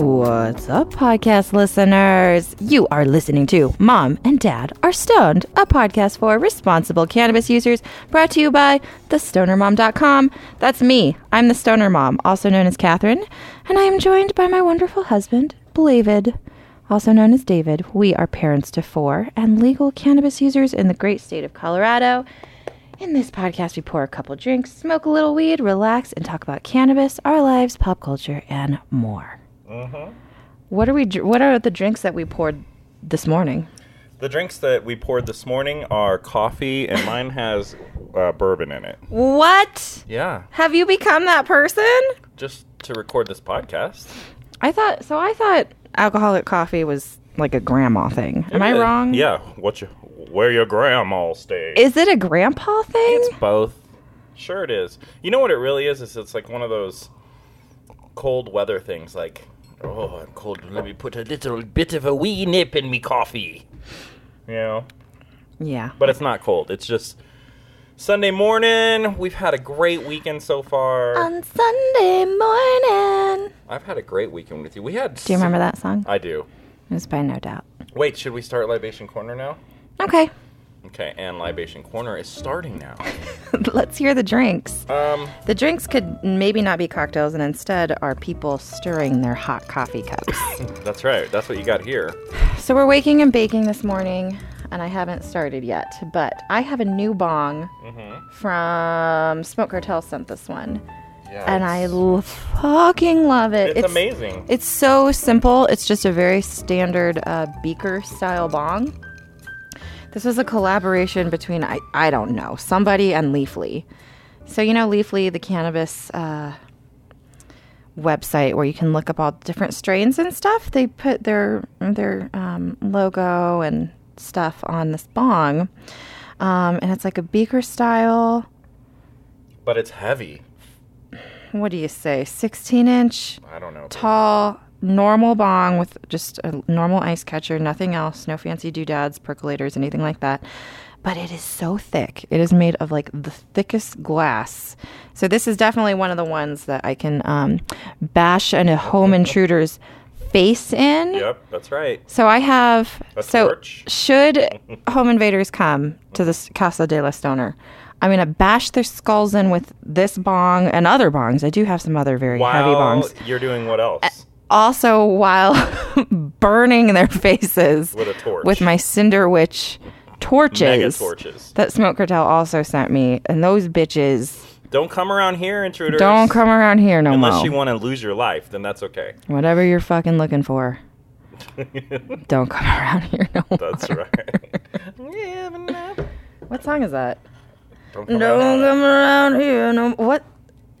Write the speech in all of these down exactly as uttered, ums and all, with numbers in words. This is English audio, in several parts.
What's up, podcast listeners? You are listening to Mom and Dad Are Stoned, a podcast for responsible cannabis users, brought to you by the stoner mom dot com. That's me. I'm the Stoner Mom, also known as Catherine, and I am joined by my wonderful husband, Blavid, also known as David. We are parents to four and legal cannabis users in the great state of Colorado. In this podcast, we pour a couple drinks, smoke a little weed, relax, and talk about cannabis, our lives, pop culture, and more. Mm-hmm. What are we? What are the drinks that we poured this morning? The drinks that we poured this morning are coffee, and mine has uh, bourbon in it. What? Yeah. Have you become that person? Just to record this podcast. I thought so. I thought alcoholic coffee was like a grandma thing. Am I wrong? Yeah. What you? Where your grandma stays. Is it a grandpa thing? It's both. Sure it is. You know what it really is? Is it's like one of those cold weather things. Like, oh, I'm cold. Let me put a little bit of a wee nip in me coffee. You know? Yeah. But it's not cold. It's just Sunday morning. We've had a great weekend so far. On Sunday morning. I've had a great weekend with you. We had. Do you remember that song? I do. It was by No Doubt. Wait, should we start Libation Corner now? Okay. Okay, and Libation Corner is starting now. Let's hear the drinks. Um, the drinks could maybe not be cocktails, and instead are people stirring their hot coffee cups. That's right. That's what you got here. So we're waking and baking this morning, and I haven't started yet, but I have a new bong mm-hmm. from Smoke Cartel sent this one. Yes. And I l- fucking love it. It's, it's amazing. It's so simple. It's just a very standard uh, beaker-style bong. This was a collaboration between, I, I don't know, somebody and Leafly. So, you know, Leafly, the cannabis uh, website where you can look up all different strains and stuff. They put their their um, logo and stuff on this bong. Um, and it's like a beaker style. But it's heavy. What do you say? sixteen inch, I don't know, tall, normal bong with just a normal ice catcher, nothing else, no fancy doodads, percolators, anything like that. But it is so thick. It is made of like the thickest glass. So this is definitely one of the ones that I can um, bash in a home intruder's face in. Yep, that's right. So I have, that's so merch. Should home invaders come to this Casa de la Stoner, I'm going to bash their skulls in with this bong and other bongs. I do have some other very wow, heavy bongs. You're doing what else? A- Also, while burning their faces with a torch, with my Cinder Witch torches, mega torches that Smoke Cartel also sent me, and those bitches don't come around here, intruders. Don't come around here, no more. Unless mo. you want to lose your life, then that's okay. Whatever you're fucking looking for, don't come around here, no more. That's right. What song is that? Don't come, don't around, come around here, no. What?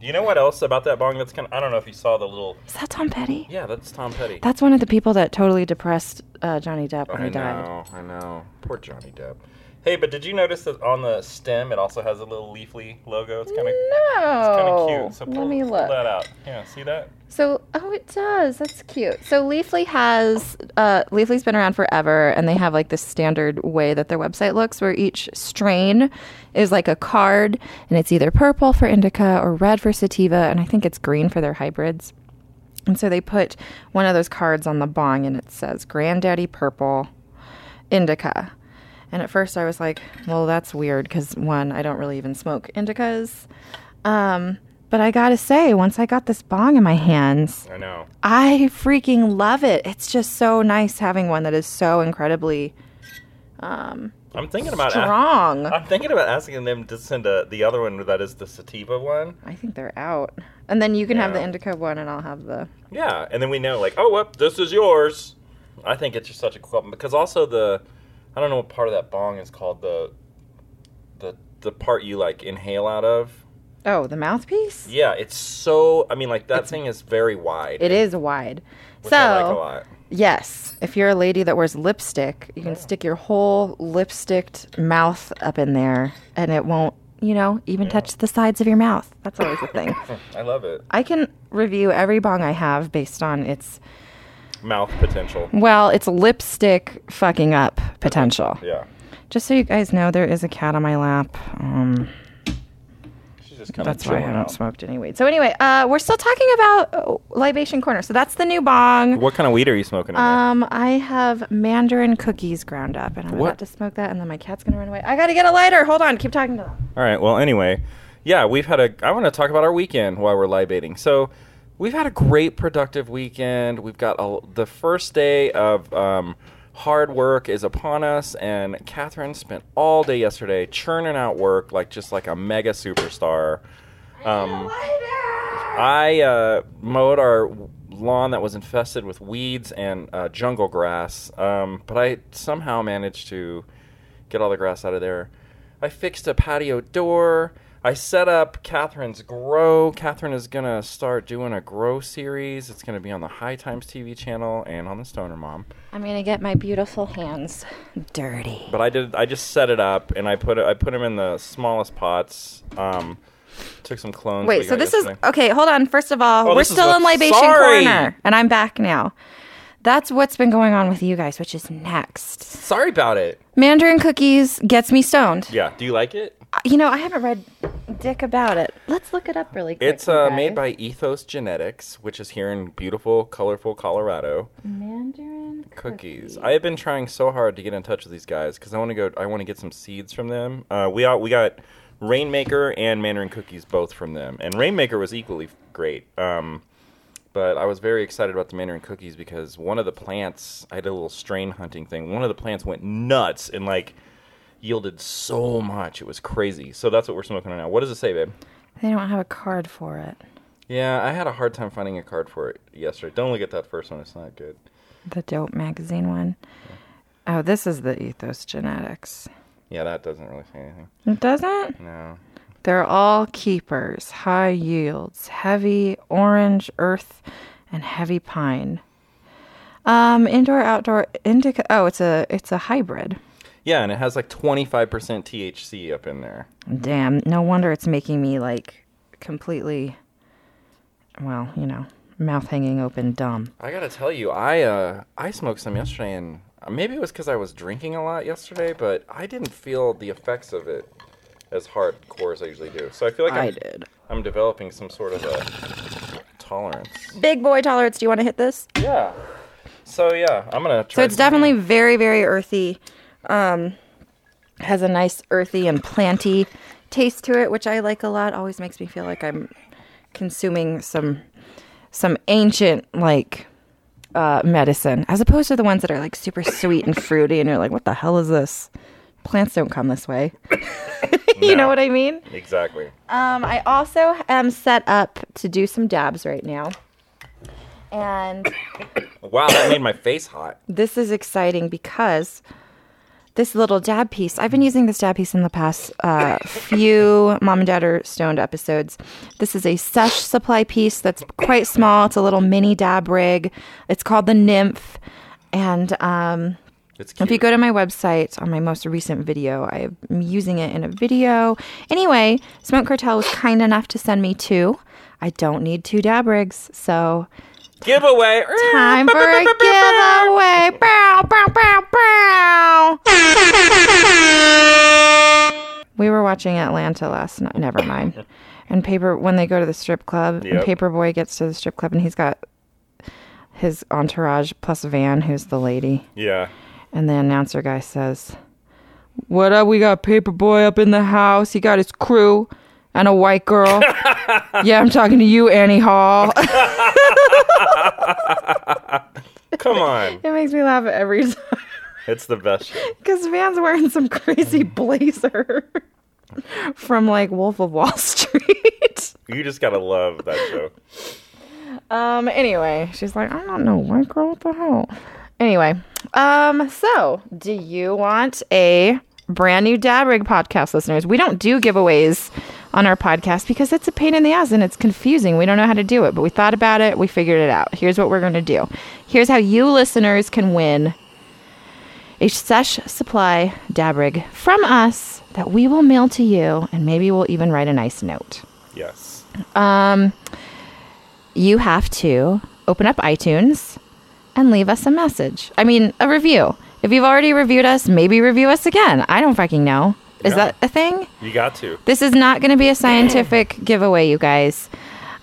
You know what else about that bong that's kind of... I don't know if you saw the little... Is that Tom Petty? Yeah, that's Tom Petty. That's one of the people that totally depressed uh, Johnny Depp when I he know, died. I know, I know. Poor Johnny Depp. Hey, but did you notice that on the stem it also has a little Leafly logo? It's kind of... No! It's kind of cute. So pull, Let me look. Pull that out. Yeah, see that? So, oh, it does. That's cute. So Leafly has... Uh, Leafly's been around forever, and they have like this standard way that their website looks, where each strain is like a card, and it's either purple for indica or red for sativa, and I think it's green for their hybrids. And so they put one of those cards on the bong, and it says Granddaddy Purple Indica. And at first I was like, well, that's weird, because one, I don't really even smoke indicas. Um, but I gotta say, once I got this bong in my hands, I know, I freaking love it. It's just so nice having one that is so incredibly um I'm thinking about strong. Ask, I'm thinking about asking them to send a, the other one that is the sativa one. I think they're out. And then you can yeah. have the indica one, and I'll have the... Yeah, and then we know, like, oh, well, this is yours. I think it's just such a cool... Because also the... I don't know what part of that bong is called. The the the part you, like, inhale out of. Oh, the mouthpiece? Yeah, it's so... I mean, like, that it's, thing is very wide. It is wide. Which so, I like a lot. Yes. If you're a lady that wears lipstick, you can yeah. stick your whole lipsticked mouth up in there, and it won't, you know, even yeah. touch the sides of your mouth. That's always a thing. I love it. I can review every bong I have based on its... mouth potential. Well, it's lipstick fucking up potential. Yeah. Just so you guys know, there is a cat on my lap. Um... just kind that's of why I haven't smoked any weed. So anyway, uh, we're still talking about oh, Libation Corner. So that's the new bong. What kind of weed are you smoking? In um, there? I have Mandarin cookies ground up, and I'm what? about to smoke that, and then my cat's gonna run away. I gotta get a lighter. Hold on. Keep talking to them. All right. Well, anyway, yeah, we've had a. I want to talk about our weekend while we're libating. So we've had a great, productive weekend. We've got a, the first day of. Um, Hard work is upon us, and Catherine spent all day yesterday churning out work like just like a mega superstar. Um, I uh, mowed our lawn that was infested with weeds and uh, jungle grass, um, but I somehow managed to get all the grass out of there. I fixed a patio door. I set up Catherine's Grow. Catherine is going to start doing a Grow series. It's going to be on the High Times T V channel and on the Stoner Mom. I'm going to get my beautiful hands dirty. But I did. I just set it up, and I put it, I put them in the smallest pots. Um, took some clones. Wait, so this yesterday. is... Okay, hold on. First of all, oh, we're still in Libation sorry. Corner, and I'm back now. That's what's been going on with you guys, which is next. Sorry about it. Mandarin cookies gets me stoned. Yeah. Do you like it? You know, I haven't read dick about it. Let's look it up really quick. It's uh, made by Ethos Genetics, which is here in beautiful, colorful Colorado. Mandarin cookies. cookies. I have been trying so hard to get in touch with these guys because I want to go. I want to get some seeds from them. Uh, we got, we got Rainmaker and Mandarin cookies both from them, and Rainmaker was equally great. Um, But I was very excited about the Mandarin cookies because one of the plants, I did a little strain hunting thing. One of the plants went nuts and like yielded so much. It was crazy. So that's what we're smoking right now. What does it say, babe? They don't have a card for it. Yeah, I had a hard time finding a card for it yesterday. Don't look at that first one. It's not good. The Dope magazine one. Yeah. Oh, this is the Ethos Genetics. Yeah, that doesn't really say anything. It doesn't? No. They're all keepers, high yields, heavy orange, earth, and heavy pine. Um, indoor, outdoor, indica. Oh, it's a it's a hybrid. Yeah, and it has like twenty-five percent T H C up in there. Damn, no wonder it's making me like completely, well, you know, mouth hanging open dumb. I gotta tell you, I uh, I smoked some yesterday, and maybe it was because I was drinking a lot yesterday, but I didn't feel the effects of it as hardcore as I usually do. So I feel like I'm, I did. I'm developing some sort of a tolerance. Big boy tolerance. Do you want to hit this? Yeah. So yeah, I'm going to try. So it's definitely more. very, very earthy. Um, has a nice earthy and planty taste to it, which I like a lot. Always makes me feel like I'm consuming some some ancient, like, uh, medicine. As opposed to the ones that are, like, super sweet and fruity and you're like, what the hell is this? Plants don't come this way. You no, know what I mean? Exactly. Um, I also am set up to do some dabs right now. And wow, that made my face hot. This is exciting because this little dab piece, I've been using this dab piece in the past uh, few Mom and Dad Are Stoned episodes. This is a Sesh Supply piece that's quite small. It's a little mini dab rig. It's called the Nymph. And um if you go to my website, on my most recent video, I'm using it in a video. Anyway, Smoke Cartel was kind enough to send me two. I don't need two dab rigs, so... Giveaway! Time for a giveaway! Bow, bow, bow, bow! We were watching Atlanta last night. Never mind. And Paper... When they go to the strip club, yep. And Paperboy gets to the strip club, and he's got his entourage plus Van, who's the lady. Yeah. And the announcer guy says, what up? We got Paperboy up in the house. He got his crew and a white girl. Yeah, I'm talking to you, Annie Hall. Come on. It makes me laugh every time. It's the best. Because Van's wearing some crazy blazer from like Wolf of Wall Street. You just got to love that show. Um. Anyway, she's like, I don't know, white girl, what the hell? Anyway, um, so do you want a brand new dab rig, podcast listeners? We don't do giveaways on our podcast because it's a pain in the ass and it's confusing. We don't know how to do it, but we thought about it. We figured it out. Here's what we're going to do. Here's how you listeners can win a Sesh Supply dab rig from us that we will mail to you, and maybe we'll even write a nice note. Yes. Um, you have to open up iTunes and leave us a message. I mean, a review. If you've already reviewed us, maybe review us again. I don't fucking know. Is yeah. that a thing? You got to. This is not going to be a scientific giveaway, you guys.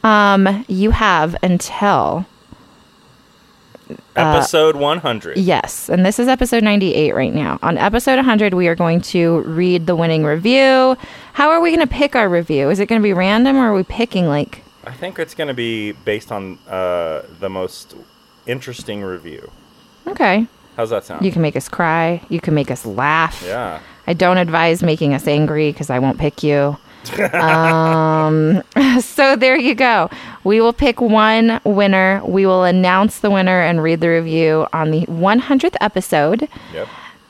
Um, you have until... Episode uh, one hundred. Yes, and this is episode ninety-eight right now. On episode one hundred, we are going to read the winning review. How are we going to pick our review? Is it going to be random, or are we picking, like... I think it's going to be based on uh, the most interesting review. Okay. How's that sound? You can make us cry. You can make us laugh. Yeah. I don't advise making us angry, because I won't pick you. um, so there you go. We will pick one winner. We will announce the winner and read the review on the one hundredth episode. Yep.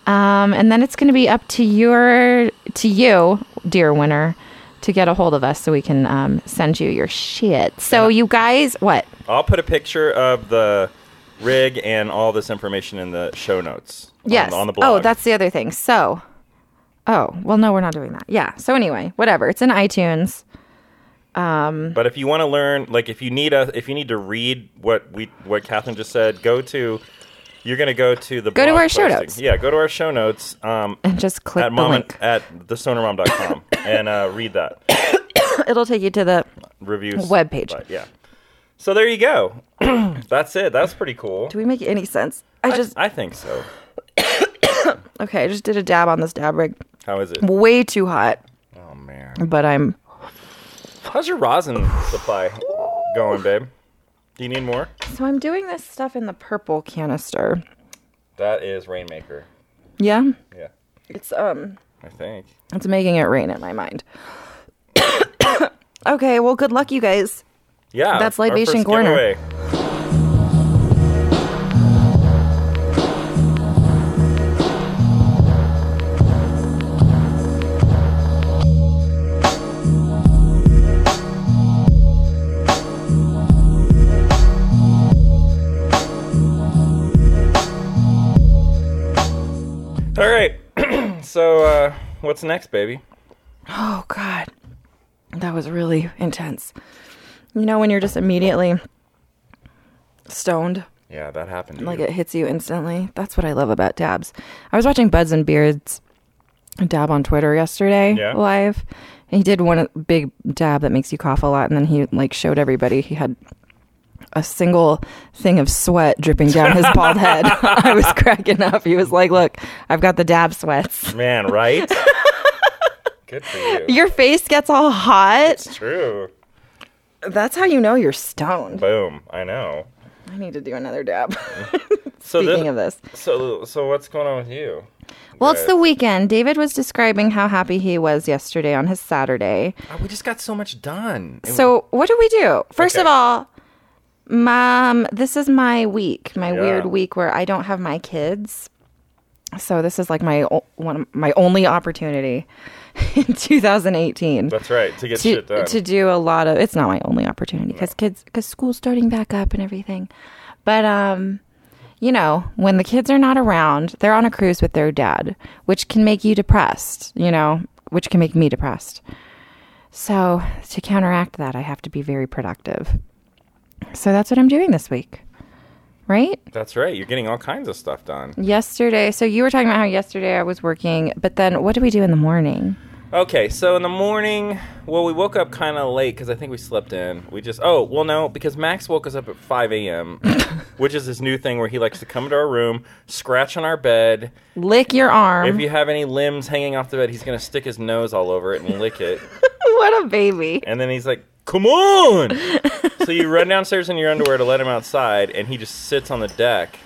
Um, and then it's going to be up to your, to you, dear winner, to get a hold of us so we can um, send you your shit. So yeah. You guys, what? I'll put a picture of the rig and all this information in the show notes. Yes. On, on the blog. Oh, that's the other thing. So... Oh, well, no, we're not doing that. Yeah. So anyway, whatever. It's in iTunes. Um, but if you want to learn, like if you need a, if you need to read what we, what Catherine just said, go to, you're going to go to the, go blog to our posting. Show notes. Yeah. Go to our show notes. Um, and just click at the mom, link. At the stoner mom dot com and uh, read that. It'll take you to the reviews webpage. But, yeah. So there you go. That's it. That's pretty cool. Do we make any sense? I, I just, I think so. Okay. I just did a dab on this dab rig. How is it? Way too hot. Oh, man. But I'm... How's your rosin supply going, babe? Do you need more? So I'm doing this stuff in the purple canister. That is Rainmaker. Yeah? Yeah. It's, um... I think. It's making it rain in my mind. Okay, well, good luck, you guys. Yeah. That's Libation Corner. Giveaway. All right, so uh, what's next, baby? Oh, God. That was really intense. You know when you're just immediately stoned? Yeah, that happened to Like you. It hits you instantly. That's what I love about dabs. I was watching Buds and Beards dab on Twitter yesterday yeah. live. And he did one big dab that makes you cough a lot, and then he like showed everybody he had... a single thing of sweat dripping down his bald head. I was cracking up. He was like, look, I've got the dab sweats. Man, right? Good for you. Your face gets all hot. It's true. That's how you know you're stoned. Boom. I know. I need to do another dab. so Speaking this, of this. So, so what's going on with you? Well, it's the weekend. David was describing how happy he was yesterday on his Saturday. Oh, we just got so much done. It so was... what do we do? First okay. of all, Mom, this is my week, my yeah. weird week where I don't have my kids. So this is like my o- one of my only opportunity in two thousand eighteen. That's right, to get to, shit done. To do a lot of, it's not my only opportunity because no. kids, because school's starting back up and everything. But, um, you know, when the kids are not around, they're on a cruise with their dad, which can make you depressed, you know, which can make me depressed. So to counteract that, I have to be very productive. So that's what I'm doing this week, right? That's right. You're getting all kinds of stuff done. Yesterday. So you were talking about how yesterday I was working, but then what do we do in the morning? Okay. So in the morning, well, we woke up kind of late because I think we slept in. We just, oh, well, no, because Max woke us up at five a.m., which is this new thing where he likes to come into our room, scratch on our bed. Lick your arm. If you have any limbs hanging off the bed, he's going to stick his nose all over it and lick it. What a baby. And then he's like, come on! So you run downstairs in your underwear to let him outside, and he just sits on the deck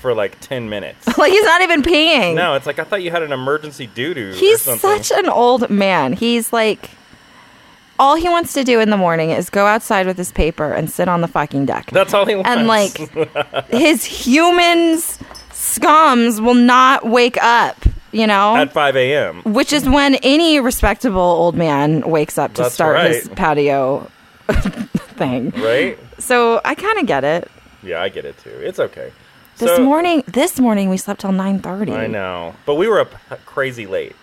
for like ten minutes. Like he's not even peeing. No, it's like, I thought you had an emergency doo-doo. He's or something. Such an old man. He's like, all he wants to do in the morning is go outside with his paper and sit on the fucking deck. That's all he wants. And like, his humans, scums will not wake up. You know, at five a.m., which is when any respectable old man wakes up to That's start right. his patio thing. Right. So I kind of get it. Yeah, I get it too. It's okay. This so, morning, this morning we slept till nine thirty. I know, but we were up crazy late.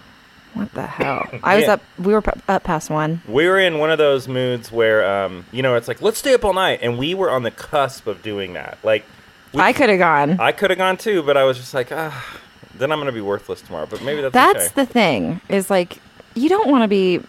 What the hell? I was yeah. up. We were up past one. We were in one of those moods where, um, you know, it's like let's stay up all night, and we were on the cusp of doing that. Like, we, I could have gone. I could have gone too, but I was just like, ah. Then I'm going to be worthless tomorrow, but maybe that's That's okay. The thing is, like, you don't want to be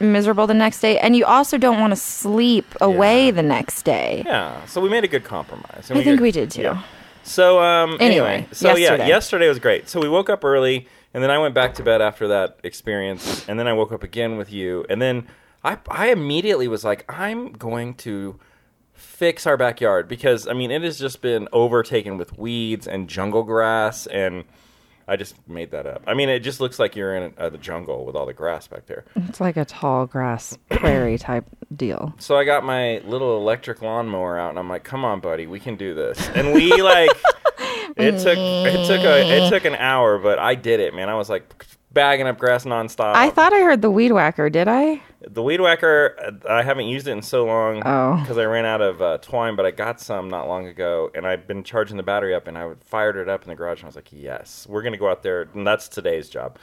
miserable the next day, and you also don't want to sleep away yeah. the next day. Yeah, so we made a good compromise. I we think could, we did, too. Yeah. So, um, anyway, anyway, so yesterday. yeah, yesterday was great. So we woke up early, and then I went back to bed after that experience, and then I woke up again with you, and then I, I immediately was like, I'm going to fix our backyard, because, I mean, it has just been overtaken with weeds and jungle grass, and I just made that up. I mean, it just looks like you're in uh, the jungle with all the grass back there. It's like a tall grass prairie type deal. So I got my little electric lawnmower out, and I'm like, "Come on, buddy, we can do this." And we like, it took it took a it took an hour, but I did it, man. I was like bagging up grass nonstop. I thought I heard the weed whacker. Did I? The weed whacker. I haven't used it in so long because oh. I ran out of uh, twine, but I got some not long ago, and I've been charging the battery up, and I fired it up in the garage, and I was like, "Yes, we're gonna go out there," and that's today's job.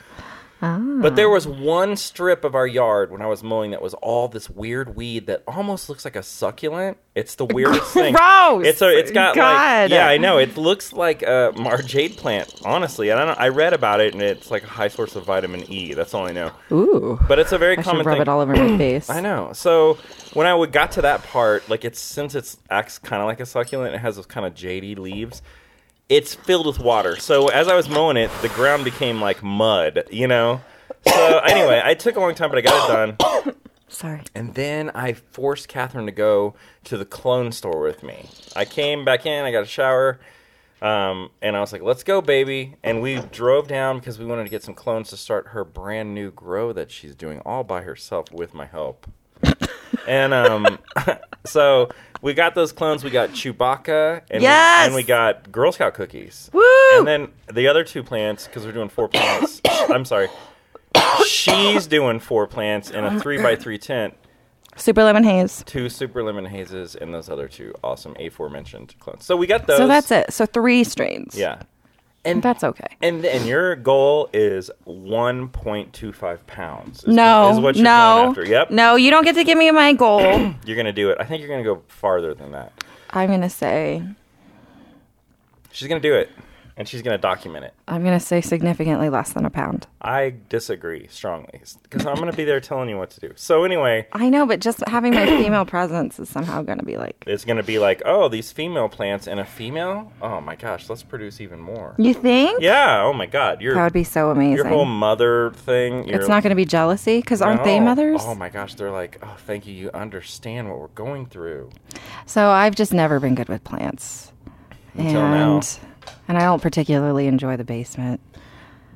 Oh. But there was one strip of our yard when I was mowing that was all this weird weed that almost looks like a succulent. It's the weirdest thing. Gross! It's a, it's got God. like yeah, I know. It looks like a marjade plant, honestly. And I don't, I read about it, and it's like a high source of vitamin E. That's all I know. Ooh! But it's a very I common should rub thing. Rub it all over my face. I know. So when I would got to that part, like it's since it acts kind of like a succulent, it has those kind of jadey leaves. It's filled with water. So as I was mowing it, the ground became like mud, you know? So anyway, I took a long time, but I got it done. Sorry. And then I forced Catherine to go to the clone store with me. I came back in, I got a shower, um, and I was like, let's go, baby. And we drove down because we wanted to get some clones to start her brand new grow that she's doing all by herself with my help. And um, so we got those clones. We got Chewbacca, and, yes! we, and we got Girl Scout cookies. Woo! And then the other two plants, because we're doing four plants. I'm sorry. She's doing four plants in a three by three tent. Super Lemon Haze. Two Super Lemon Hazes and those other two awesome aforementioned clones. So we got those. So that's it. So three strains. Yeah. And that's okay. And and your goal is one point two five pounds. Is, no. Is what you're no, going after. Yep. No, you don't get to give me my goal. You're going to do it. I think you're going to go farther than that. I'm going to say. She's going to do it. And she's going to document it. I'm going to say significantly less than a pound. I disagree strongly. Because I'm going to be there telling you what to do. So anyway. I know, but just having my female presence is somehow going to be like. It's going to be like, oh, these female plants and a female? Oh, my gosh. Let's produce even more. You think? Yeah. Oh, my God. You're, that would be so amazing. Your whole mother thing. It's not going to be jealousy? Because aren't no. they mothers? Oh, my gosh. They're like, oh, thank you. You understand what we're going through. So I've just never been good with plants. Until and now. And I don't particularly enjoy the basement.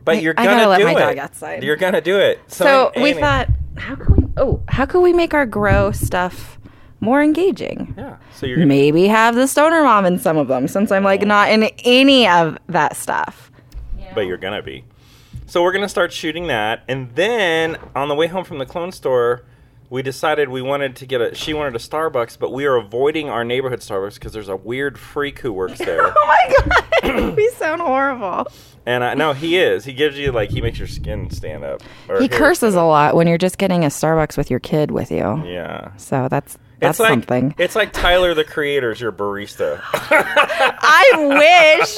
But I, you're gonna I gotta let do my it. Dog outside. You're gonna do it. So, so we thought, how can we? Oh, how can we make our grow stuff more engaging? Yeah. So you're gonna maybe have the Stoner Mom in some of them, since I'm like not in any of that stuff. Yeah. But you're gonna be. So we're gonna start shooting that, and then on the way home from the clone store. We decided we wanted to get a... She wanted a Starbucks, but we are avoiding our neighborhood Starbucks because there's a weird freak who works there. Oh, my God. We sound horrible. And I, no, he is. He gives you, like, he makes your skin stand up. He curses a lot when you're just getting a Starbucks with your kid with you. Yeah. So that's... That's it's like, something. It's like Tyler, the Creator's your barista. I wish.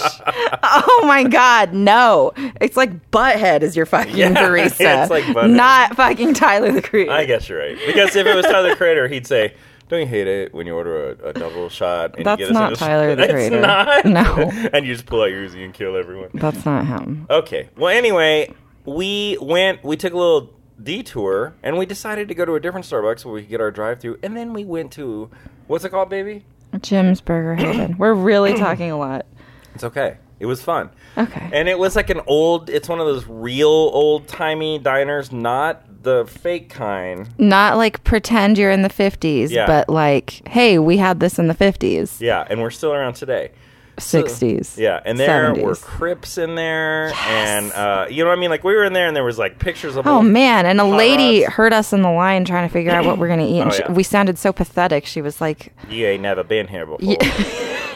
Oh, my God. No. It's like Butthead is your fucking yeah, barista. It's like Butthead. Not fucking Tyler, the Creator. I guess you're right. Because if it was Tyler, the Creator, he'd say, don't you hate it when you order a, a double shot? And that's you get not Tyler, sh- the Creator. That's not? No. And you just pull out your Uzi and kill everyone. That's not him. Okay. Well, anyway, we went, we took a little... detour, and we decided to go to a different Starbucks where we could get our drive-thru, and then we went to, what's it called, baby? Jim's Burger Haven. We're really talking a lot. It's okay. It was fun. Okay. And it was like an old, it's one of those real old-timey diners, not the fake kind. Not like pretend you're in the fifties, yeah. but like, hey, we had this in the fifties. Yeah, and we're still around today. sixties. So, yeah, and there seventies. Were Crips in there, yes. and uh, you know what I mean? Like, we were in there, and there was, like, pictures of... Oh, man, and a lady us. heard us in the line trying to figure out what we're going to eat, and oh, she, yeah. we sounded so pathetic. She was like... You ain't never been here before.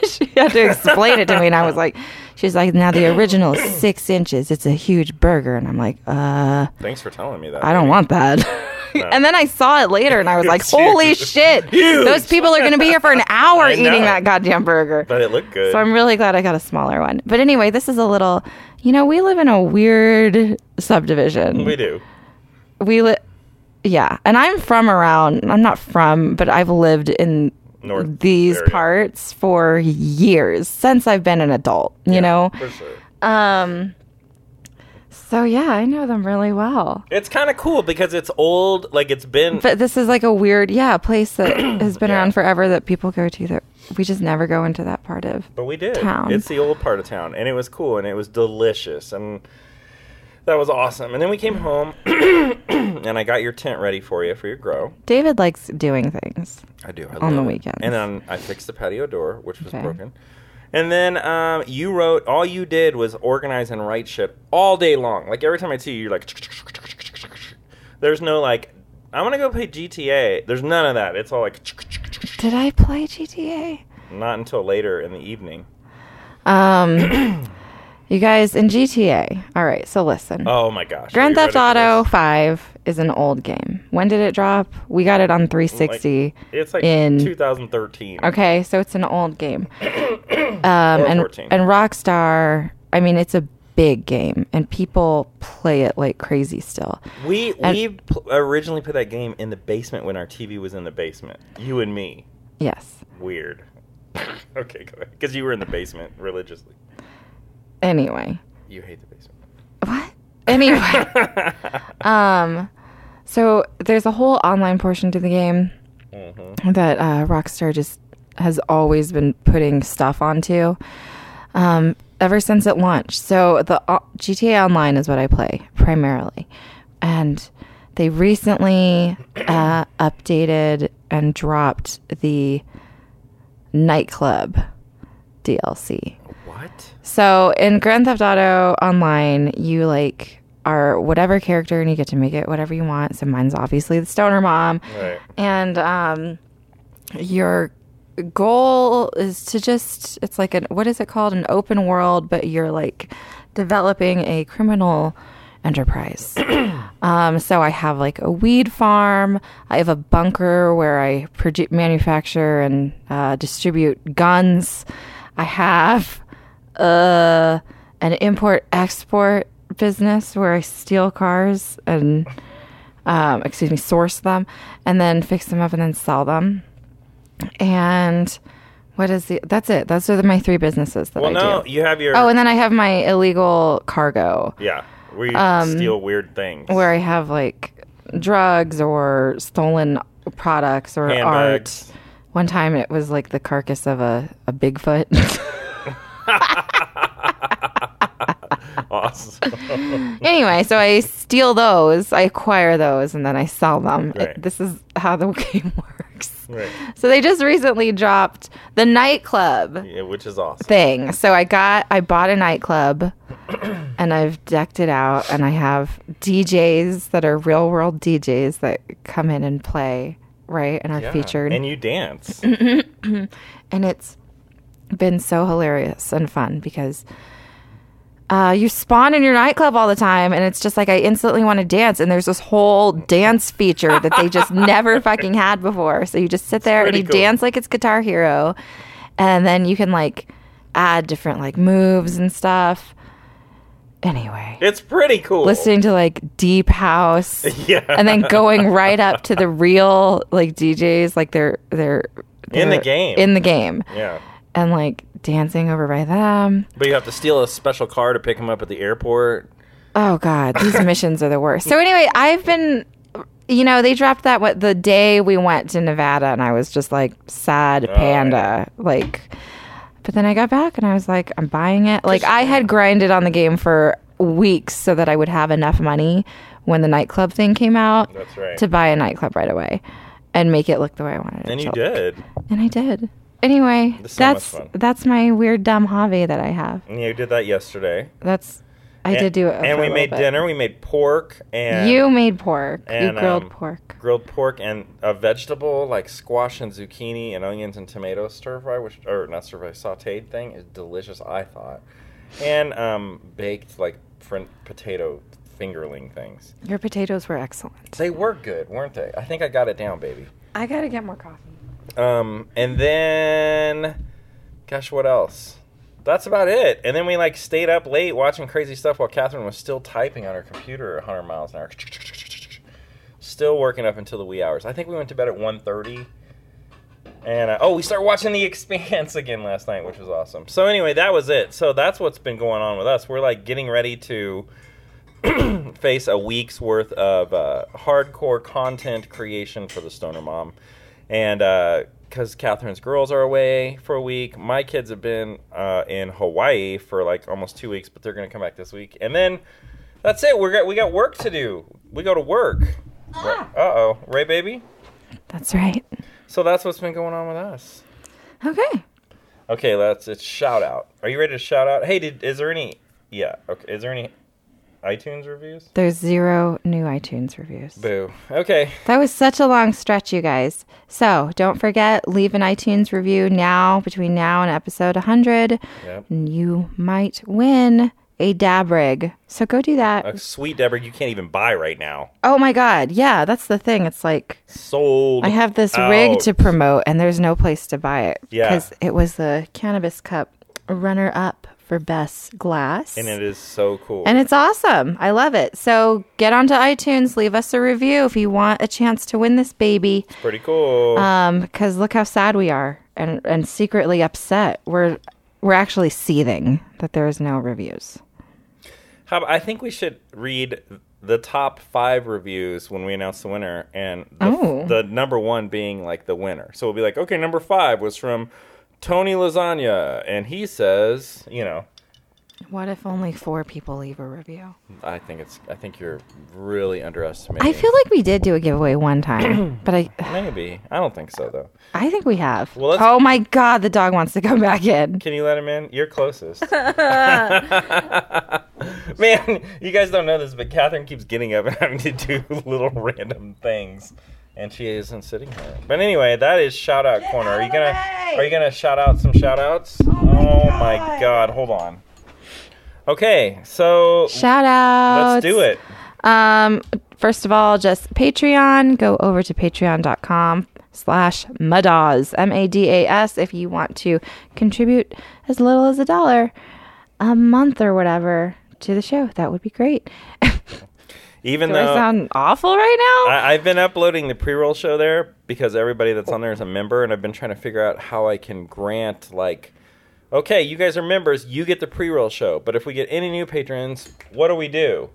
She had to explain it to me, and I was like... She's like, now the original is six inches. It's a huge burger, and I'm like, uh... Thanks for telling me that. I don't baby. want that. No. And then I saw it later, and I was like, holy shit. Huge. Those people are going to be here for an hour eating that goddamn burger. But it looked good. So I'm really glad I got a smaller one. But anyway, this is a little, you know, we live in a weird subdivision. We do. We live, yeah. And I'm from around, I'm not from, but I've lived in North these area. Parts for years, since I've been an adult, you yeah, know? For sure. Um... So, yeah, I know them really well. It's kind of cool because it's old. Like, it's been... But this is like a weird, yeah, place that has been yeah. around forever that people go to that we just never go into that part of But we did. Town. It's the old part of town. And it was cool. And it was delicious. And that was awesome. And then we came home. And I got your tent ready for you, for your grow. David likes doing things. I do. I on the it. Weekends. And then I fixed the patio door, which was okay. broken. And then um, you wrote, all you did was organize and write shit all day long. Like, every time I see you, you're like, there's no, like, I want to go play G T A. There's none of that. It's all like. Did I play G T A? Not until later in the evening. Um, you guys, in G T A, all right, so listen. Oh, my gosh. Grand Theft Auto five is an old game. When did it drop? We got it on three sixty. Like, it's like in two thousand thirteen. Okay, so it's an old game. Um, and, and Rockstar, I mean, it's a big game, and people play it like crazy still. We and, we pl- originally put that game in the basement when our T V was in the basement. You and me. Yes. Weird. Okay, go ahead. Because you were in the basement religiously. Anyway. You hate the basement. What? Anyway. um, so there's a whole online portion to the game mm-hmm. that uh, Rockstar just has always been putting stuff onto um, ever since it launched. So the uh, G T A Online is what I play primarily. And they recently uh, updated and dropped the nightclub D L C. What? So in Grand Theft Auto Online, you like are whatever character and you get to make it whatever you want. So mine's obviously the Stoner Mom. Right. And um, your goal is to just, it's like an, what is it called? An open world, but you're like developing a criminal enterprise. um, so I have like a weed farm. I have a bunker where I produ- manufacture and uh, distribute guns. I have uh, an import export business where I steal cars and, um, excuse me, source them and then fix them up and then sell them. And what is the? That's it. Those are the, my three businesses that well, I no, do. You have your. Oh, and then I have my illegal cargo. Yeah, where you um, steal weird things. Where I have like drugs or stolen products or handbags. Art. One time it was like the carcass of a, a Bigfoot. Awesome. Anyway, so I steal those, I acquire those, and then I sell them. Right. It, this is how the game works. Right. So they just recently dropped the nightclub, yeah, which is awesome thing. So I got, I bought a nightclub, and I've decked it out, and I have D Js that are real world D Js that come in and play, right, and are yeah. featured, and you dance, and it's been so hilarious and fun because. Uh, you spawn in your nightclub all the time, and it's just like I instantly want to dance, and there's this whole dance feature that they just never fucking had before. So you just sit there and you cool. dance like it's Guitar Hero, and then you can like add different like moves and stuff. Anyway. It's pretty cool. Listening to like deep house, yeah. and then going right up to the real like D Js, like they're they're, they're in the game, in the game, yeah, and like. Dancing over by them. But you have to steal a special car to pick them up at the airport. Oh, God. These missions are the worst. So anyway, I've been, you know, they dropped that what the day we went to Nevada, and I was just like, sad panda. Oh, yeah. Like, but then I got back, and I was like, I'm buying it. Like, I had grinded on the game for weeks so that I would have enough money when the nightclub thing came out That's right. to buy a nightclub right away and make it look the way I wanted it to. And you did. And I did. Anyway, so that's that's my weird, dumb hobby that I have. And you did that yesterday. That's I and, did do it. And we made bit. dinner. We made pork. And you made pork. And, you grilled um, pork. Grilled pork and a vegetable like squash and zucchini and onions and tomatoes stir fry, which or not stir fry, sautéed thing is delicious. I thought, and um, baked like French potato fingerling things. Your potatoes were excellent. They were good, weren't they? I think I got it down, baby. I gotta get more coffee. Um, and then, gosh, what else? That's about it. And then we, like, stayed up late watching crazy stuff while Catherine was still typing on her computer at one hundred miles an hour. Still working up until the wee hours. I think we went to bed at one thirty. And, uh, oh, we started watching The Expanse again last night, which was awesome. So, anyway, that was it. So, that's what's been going on with us. We're, like, getting ready to face a week's worth of uh, hardcore content creation for the Stoner Mom. And, uh... because Catherine's girls are away for a week. My kids have been uh, in Hawaii for like almost two weeks, but they're going to come back this week. And then that's it. We're got, we got work to do. We go to work. Ah. Uh-oh. Right, baby? That's right. So that's what's been going on with us. Okay. Okay, let's it's shout out. Are you ready to shout out? Hey, did is there any... Yeah. Okay. Is there any iTunes reviews? There's zero new iTunes reviews. Boo. Okay. That was such a long stretch, you guys. So don't forget, leave an iTunes review now, between now and episode one hundred. Yep. And you might win a dab rig. So go do that. A sweet dab rig you can't even buy right now. Oh my God. Yeah, that's the thing. It's like, sold. I have this out. rig to promote and there's no place to buy it. Yeah. Because it was the Cannabis Cup runner up for best glass. And it is so cool. And it's awesome. I love it. So get onto iTunes. Leave us a review if you want a chance to win this baby. It's pretty cool. Um, because look how sad we are and, and secretly upset. We're we're actually seething that there is no reviews. How, I think we should read the top five reviews when we announce the winner, and the, oh. the number one being like the winner. So we'll be like, okay, number five was from Tony Lasagna, and he says, you know, what if only four people leave a review? I think it's. I think you're really underestimating. I feel like we did do a giveaway one time, but I maybe I don't think so though. I think we have. Well, oh my God, the dog wants to come back in. Can you let him in? You're closest. Man, you guys don't know this, but Catherine keeps getting up and having to do little random things. And she isn't sitting here. But anyway, that is shout out corner. Are you gonna Are you gonna shout out some shout outs? Oh, my, oh God. my God! Hold on. Okay, so shout outs. Let's do it. Um, first of all, just Patreon. Go over to patreon.com slash madas m a d a s if you want to contribute as little as a dollar a month or whatever to the show. That would be great. Even Do though I sound awful right now? I, I've been uploading the pre-roll show there because everybody that's on there is a member, and I've been trying to figure out how I can grant, like, okay, you guys are members, you get the pre-roll show, but if we get any new patrons, what do we do?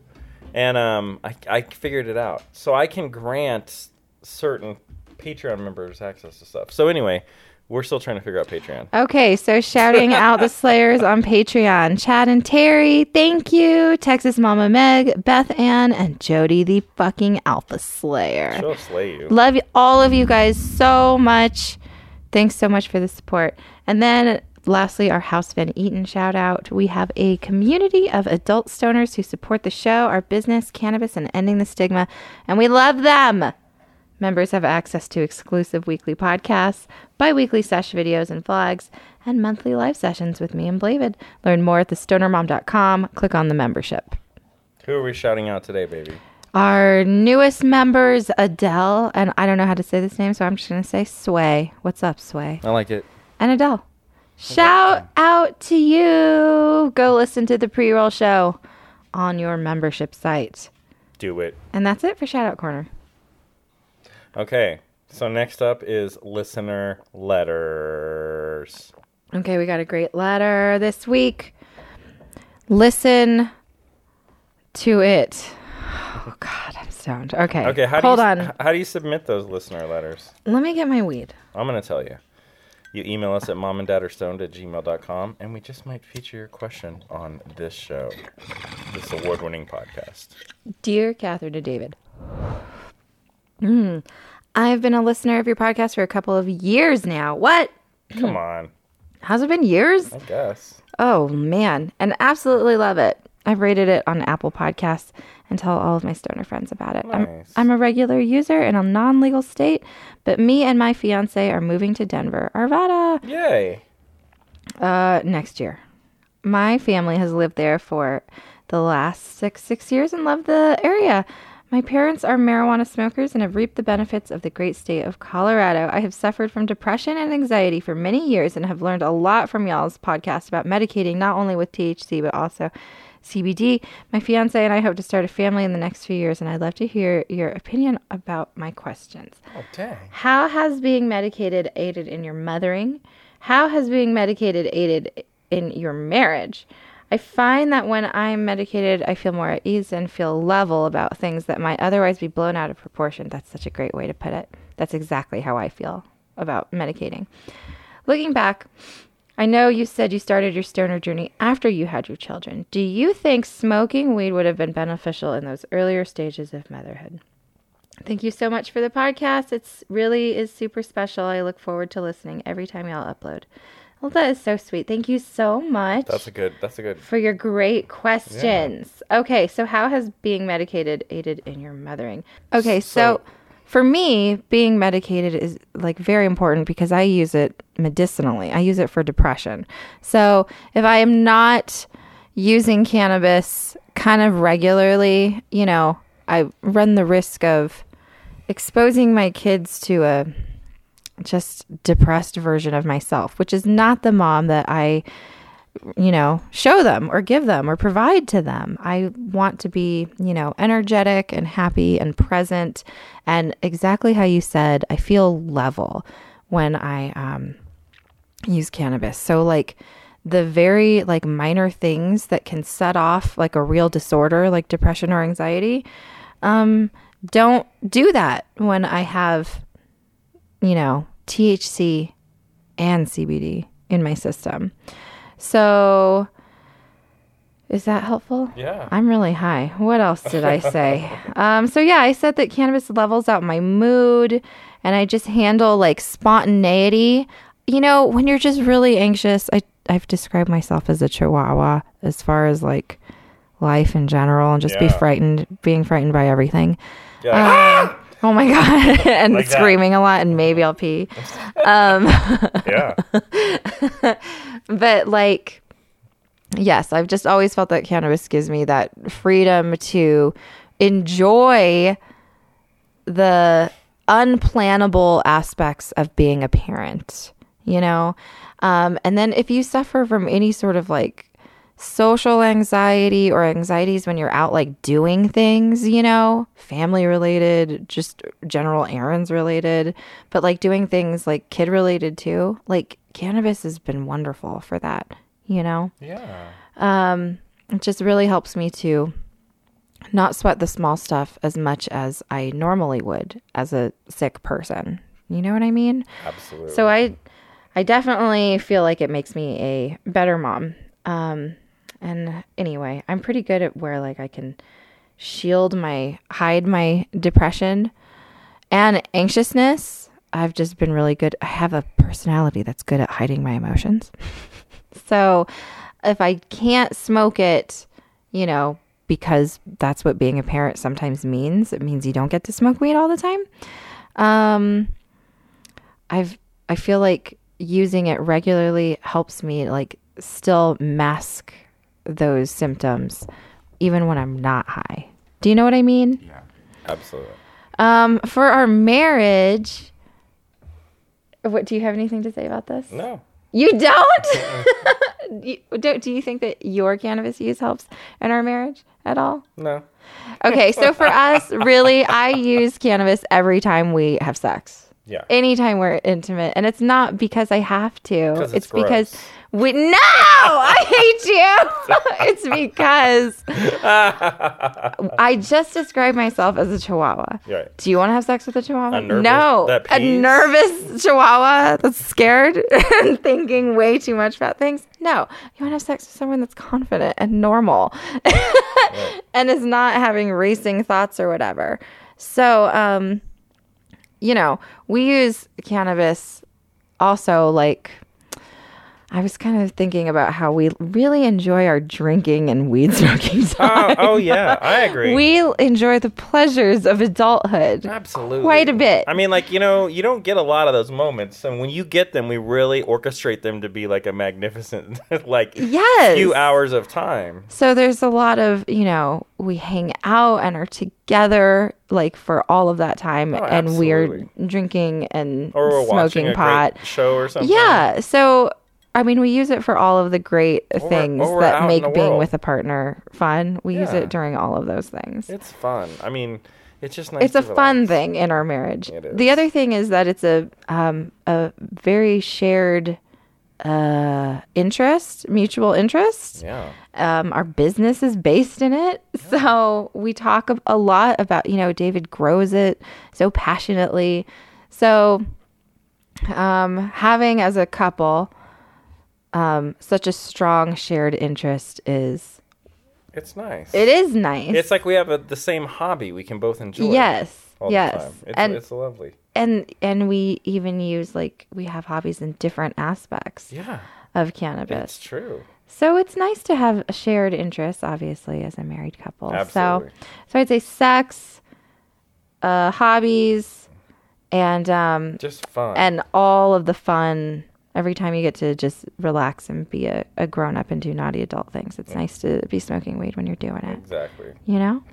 And um, I, I figured it out. So I can grant certain Patreon members access to stuff. So anyway, we're still trying to figure out Patreon. Okay, so shouting out the Slayers on Patreon. Chad and Terry, thank you. Texas Mama Meg, Beth Ann, and Jody the fucking Alpha Slayer. She'll slay you. Love you, all of you guys so much. Thanks so much for the support. And then lastly, our House Van Eaton shout out. We have a community of adult stoners who support the show, our business, cannabis, and ending the stigma. And we love them. Members have access to exclusive weekly podcasts, bi-weekly sesh videos and vlogs, and monthly live sessions with me and Blavid. Learn more at the stoner mom dot com. Click on the membership. Who are we shouting out today, baby? Our newest members, Adele, and I don't know how to say this name, so I'm just going to say Sway. What's up, Sway? I like it. And Adele. Shout out to you. Go listen to the pre-roll show on your membership site. Do it. And that's it for Shout Out Corner. Okay, so next up is listener letters. Okay, we got a great letter this week. Listen to it. Oh, God, I'm stoned. Okay, okay how hold do you, on. How do you submit those listener letters? Let me get my weed. I'm going to tell you. You email us at momandadstoned at gmail dot com, and we just might feature your question on this show, this award-winning podcast. Dear Catherine and David. Mm. I've been a listener of your podcast for a couple of years now. What? Come on. Has it been years? I guess. Oh, man. And absolutely love it. I've rated it on Apple Podcasts and tell all of my stoner friends about it. Nice. I'm, I'm a regular user in a non-legal state, but me and my fiance are moving to Denver, Arvada. Yay. Uh, next year. My family has lived there for the last six, six years and loved the area. My parents are marijuana smokers and have reaped the benefits of the great state of Colorado. I have suffered from depression and anxiety for many years and have learned a lot from y'all's podcast about medicating not only with T H C but also C B D. My fiance and I hope to start a family in the next few years, and I'd love to hear your opinion about my questions. Okay. How has being medicated aided in your mothering? How has being medicated aided in your marriage? I find that when I'm medicated, I feel more at ease and feel level about things that might otherwise be blown out of proportion. That's such a great way to put it. That's exactly how I feel about medicating. Looking back, I know you said you started your stoner journey after you had your children. Do you think smoking weed would have been beneficial in those earlier stages of motherhood? Thank you so much for the podcast. It's really is super special. I look forward to listening every time y'all upload. Well, that is so sweet. Thank you so much. That's a good, that's a good. For your great questions. Yeah. Okay, so how has being medicated aided in your mothering? Okay, so, so for me, being medicated is like very important because I use it medicinally. I use it for depression. So if I am not using cannabis kind of regularly, you know, I run the risk of exposing my kids to a just depressed version of myself, which is not the mom that I, you know, show them or give them or provide to them. I want to be, you know, energetic and happy and present. And exactly how you said, I feel level when I um, use cannabis. So like the very like minor things that can set off like a real disorder, like depression or anxiety, um, don't do that when I have, you know, T H C and C B D in my system. So is that helpful? Yeah. I'm really high. What else did I say? um, so yeah, I said that cannabis levels out my mood and I just handle like spontaneity. You know, when you're just really anxious, I, I've described myself as a chihuahua as far as like life in general and just yeah. be frightened, being frightened by everything. Yeah. Um, Oh my God. And like screaming that. A lot and maybe I'll pee. Um, yeah. But like, yes, I've just always felt that cannabis gives me that freedom to enjoy the unplannable aspects of being a parent, you know? Um, and then if you suffer from any sort of like social anxiety or anxieties when you're out like doing things, you know, family related, just general errands related, but like doing things like kid related too, like cannabis has been wonderful for that, you know? Yeah. Um, it just really helps me to not sweat the small stuff as much as I normally would as a sick person. You know what I mean? Absolutely. So I, I definitely feel like it makes me a better mom. Um, and anyway, I'm pretty good at where like I can shield my, hide my depression and anxiousness. I've just been really good. I have a personality that's good at hiding my emotions. So if I can't smoke it, you know, because that's what being a parent sometimes means, it means you don't get to smoke weed all the time. Um, I've, I feel like using it regularly helps me like still mask those symptoms even when I'm not high. Do you know what I mean? Yeah, absolutely. Um, for our marriage, what do you have anything to say about this? No. You don't? you, don't do you think that your cannabis use helps in our marriage at all? No. Okay, so for us, really, I use cannabis every time we have sex. Yeah. Anytime we're intimate. And it's not because I have to. It's, it's because we No, I hate you. It's because I just described myself as a chihuahua. Yeah. Do you want to have sex with a chihuahua? A nervous, no. A nervous chihuahua that's scared and thinking way too much about things? No. You want to have sex with someone that's confident and normal right. and is not having racing thoughts or whatever. So, um, you know, we use cannabis also like I was kind of thinking about how we really enjoy our drinking and weed smoking time. Oh, oh yeah, I agree. We enjoy the pleasures of adulthood. Absolutely. Quite a bit. I mean, like, you know, you don't get a lot of those moments. And when you get them, we really orchestrate them to be like a magnificent, like, yes. few hours of time. So there's a lot of, you know, we hang out and are together, like, for all of that time. Oh, and we're drinking and or we're smoking a pot. Great show or something. Yeah, so... I mean, we use it for all of the great things or, or that make being world. with a partner fun. We yeah. use it during all of those things. It's fun. I mean, it's just nice. It's to a relax. fun thing in our marriage. It is. The other thing is that it's a um, a very shared uh, interest, mutual interest. Yeah. Um, our business is based in it, yeah. so we talk a lot about. You know, David grows it so passionately. So, um, having as a couple. Um, such a strong shared interest is... It's nice. It is nice. It's like we have a, the same hobby we can both enjoy. Yes, all yes. The time. It's, and, it's lovely. And and we even use, like, we have hobbies in different aspects yeah. of cannabis. That's true. So it's nice to have a shared interest, obviously, as a married couple. Absolutely. So, so I'd say sex, uh, hobbies, and... Um, just fun. And all of the fun... Every time you get to just relax and be a, a grown-up and do naughty adult things, it's yeah. nice to be smoking weed when you're doing it. Exactly. You know?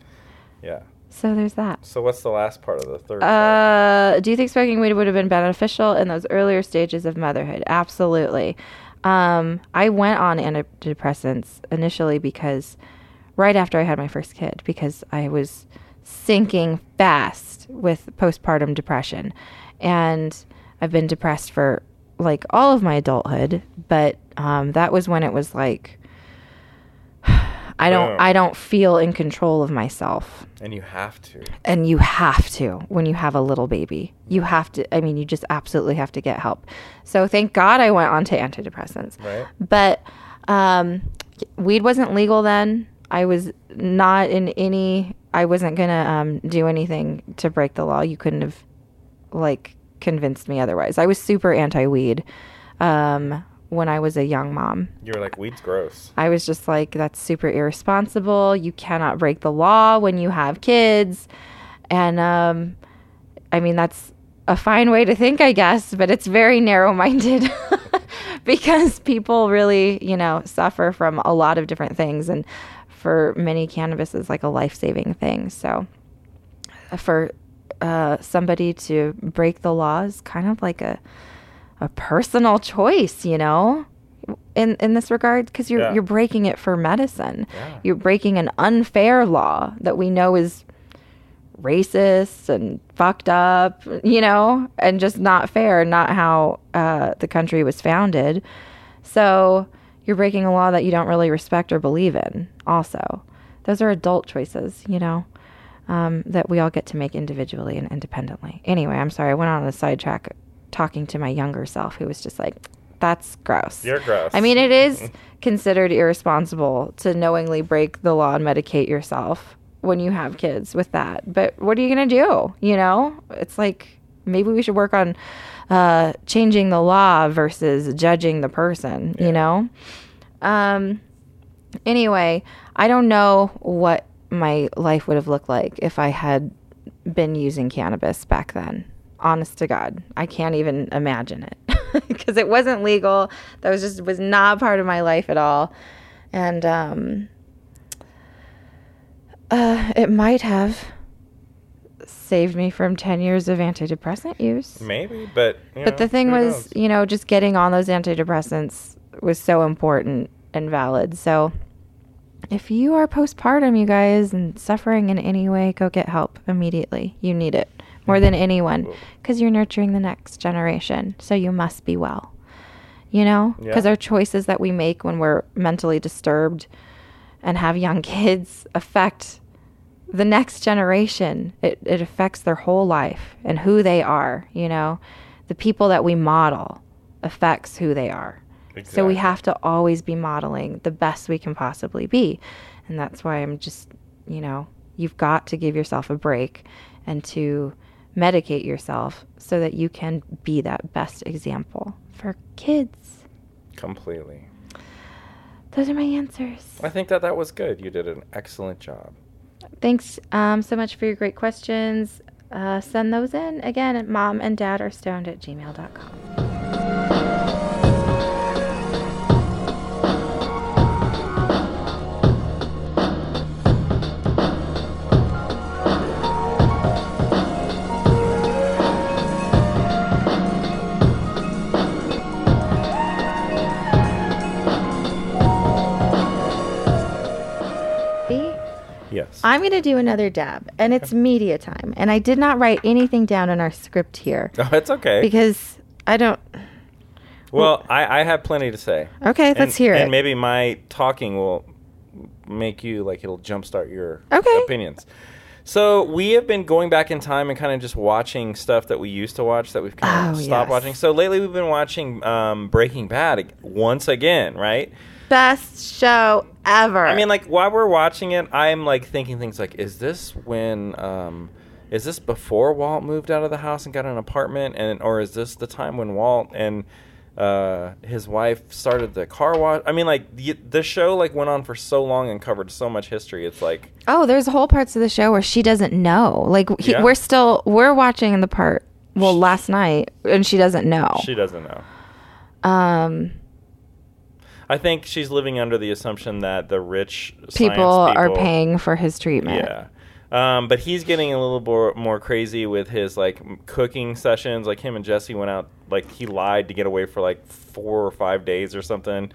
Yeah. So there's that. So what's the last part of the third part? Uh, do you think smoking weed would have been beneficial in those earlier stages of motherhood? Absolutely. Um, I went on antidepressants initially because right after I had my first kid, because I was sinking fast with postpartum depression. And I've been depressed for... like all of my adulthood, but um, that was when it was like I don't oh. I don't feel in control of myself. And you have to. And you have to when you have a little baby. You have to I mean you just absolutely have to get help. So thank God I went on to antidepressants. Right. But um, weed wasn't legal then. I was not in any I wasn't going to um, do anything to break the law. You couldn't have like convinced me otherwise. I was super anti-weed um, when I was a young mom. You were like, weed's gross. I was just like, that's super irresponsible. You cannot break the law when you have kids. And um, I mean, that's a fine way to think, I guess, but it's very narrow-minded because people really, you know, suffer from a lot of different things. And for many, cannabis is like a life-saving thing. So for Uh, somebody to break the law is kind of like a a personal choice, you know, in in this regard, because you're yeah. you're breaking it for medicine. Yeah. You're breaking an unfair law that we know is racist and fucked up, you know, and just not fair, not how uh, the country was founded. So you're breaking a law that you don't really respect or believe in. Also, those are adult choices, you know. Um, that we all get to make individually and independently. Anyway, I'm sorry. I went on a sidetrack talking to my younger self who was just like, that's gross. You're gross. I mean, it is considered irresponsible to knowingly break the law and medicate yourself when you have kids with that. But what are you going to do? You know, it's like maybe we should work on uh, changing the law versus judging the person, yeah. you know? Um. Anyway, I don't know what my life would have looked like if I had been using cannabis back then. Honest to God, I can't even imagine it because it wasn't legal. That was just was not part of my life at all. And um, uh, it might have saved me from ten years of antidepressant use. Maybe, but... You but know, the thing was, knows? you know, just getting on those antidepressants was so important and valid. So... if you are postpartum, you guys, and suffering in any way, go get help immediately. You need it more than anyone because you're nurturing the next generation. So you must be well, you know, because yeah. our choices that we make when we're mentally disturbed and have young kids affect the next generation. It, it affects their whole life and who they are, you know. The people that we model affects who they are. Exactly. So we have to always be modeling the best we can possibly be. And that's why I'm just, you know, you've got to give yourself a break and to medicate yourself so that you can be that best example for kids. Completely. Those are my answers. I think that that was good. You did an excellent job. Thanks um, so much for your great questions. Uh, send those in. Again, at mom and dad are stoned at gmail dot com. I'm going to do another dab, and it's media time. And I did not write anything down in our script here. Oh, it's okay. Because I don't... Well, well I, I have plenty to say. Okay, and, let's hear and it. And maybe my talking will make you, like, it'll jumpstart your okay. opinions. So we have been going back in time and kind of just watching stuff that we used to watch that we've kind of oh, stopped yes. watching. So lately we've been watching um, Breaking Bad once again, right? Best show ever. I mean, like, while we're watching it, I'm, like, thinking things like, is this when, um, is this before Walt moved out of the house and got an apartment? and Or is this the time when Walt and uh, his wife started the car wash? I mean, like, the, the show, like, went on for so long and covered so much history. It's like... Oh, there's whole parts of the show where she doesn't know. Like, he, yeah. we're still, we're watching the part, well, she, last night, and she doesn't know. She doesn't know. Um... I think she's living under the assumption that the rich people, people are paying for his treatment. Yeah. Um, but he's getting a little more, more crazy with his, like, cooking sessions. Like, him and Jesse went out, like, he lied to get away for, like, four or five days or something.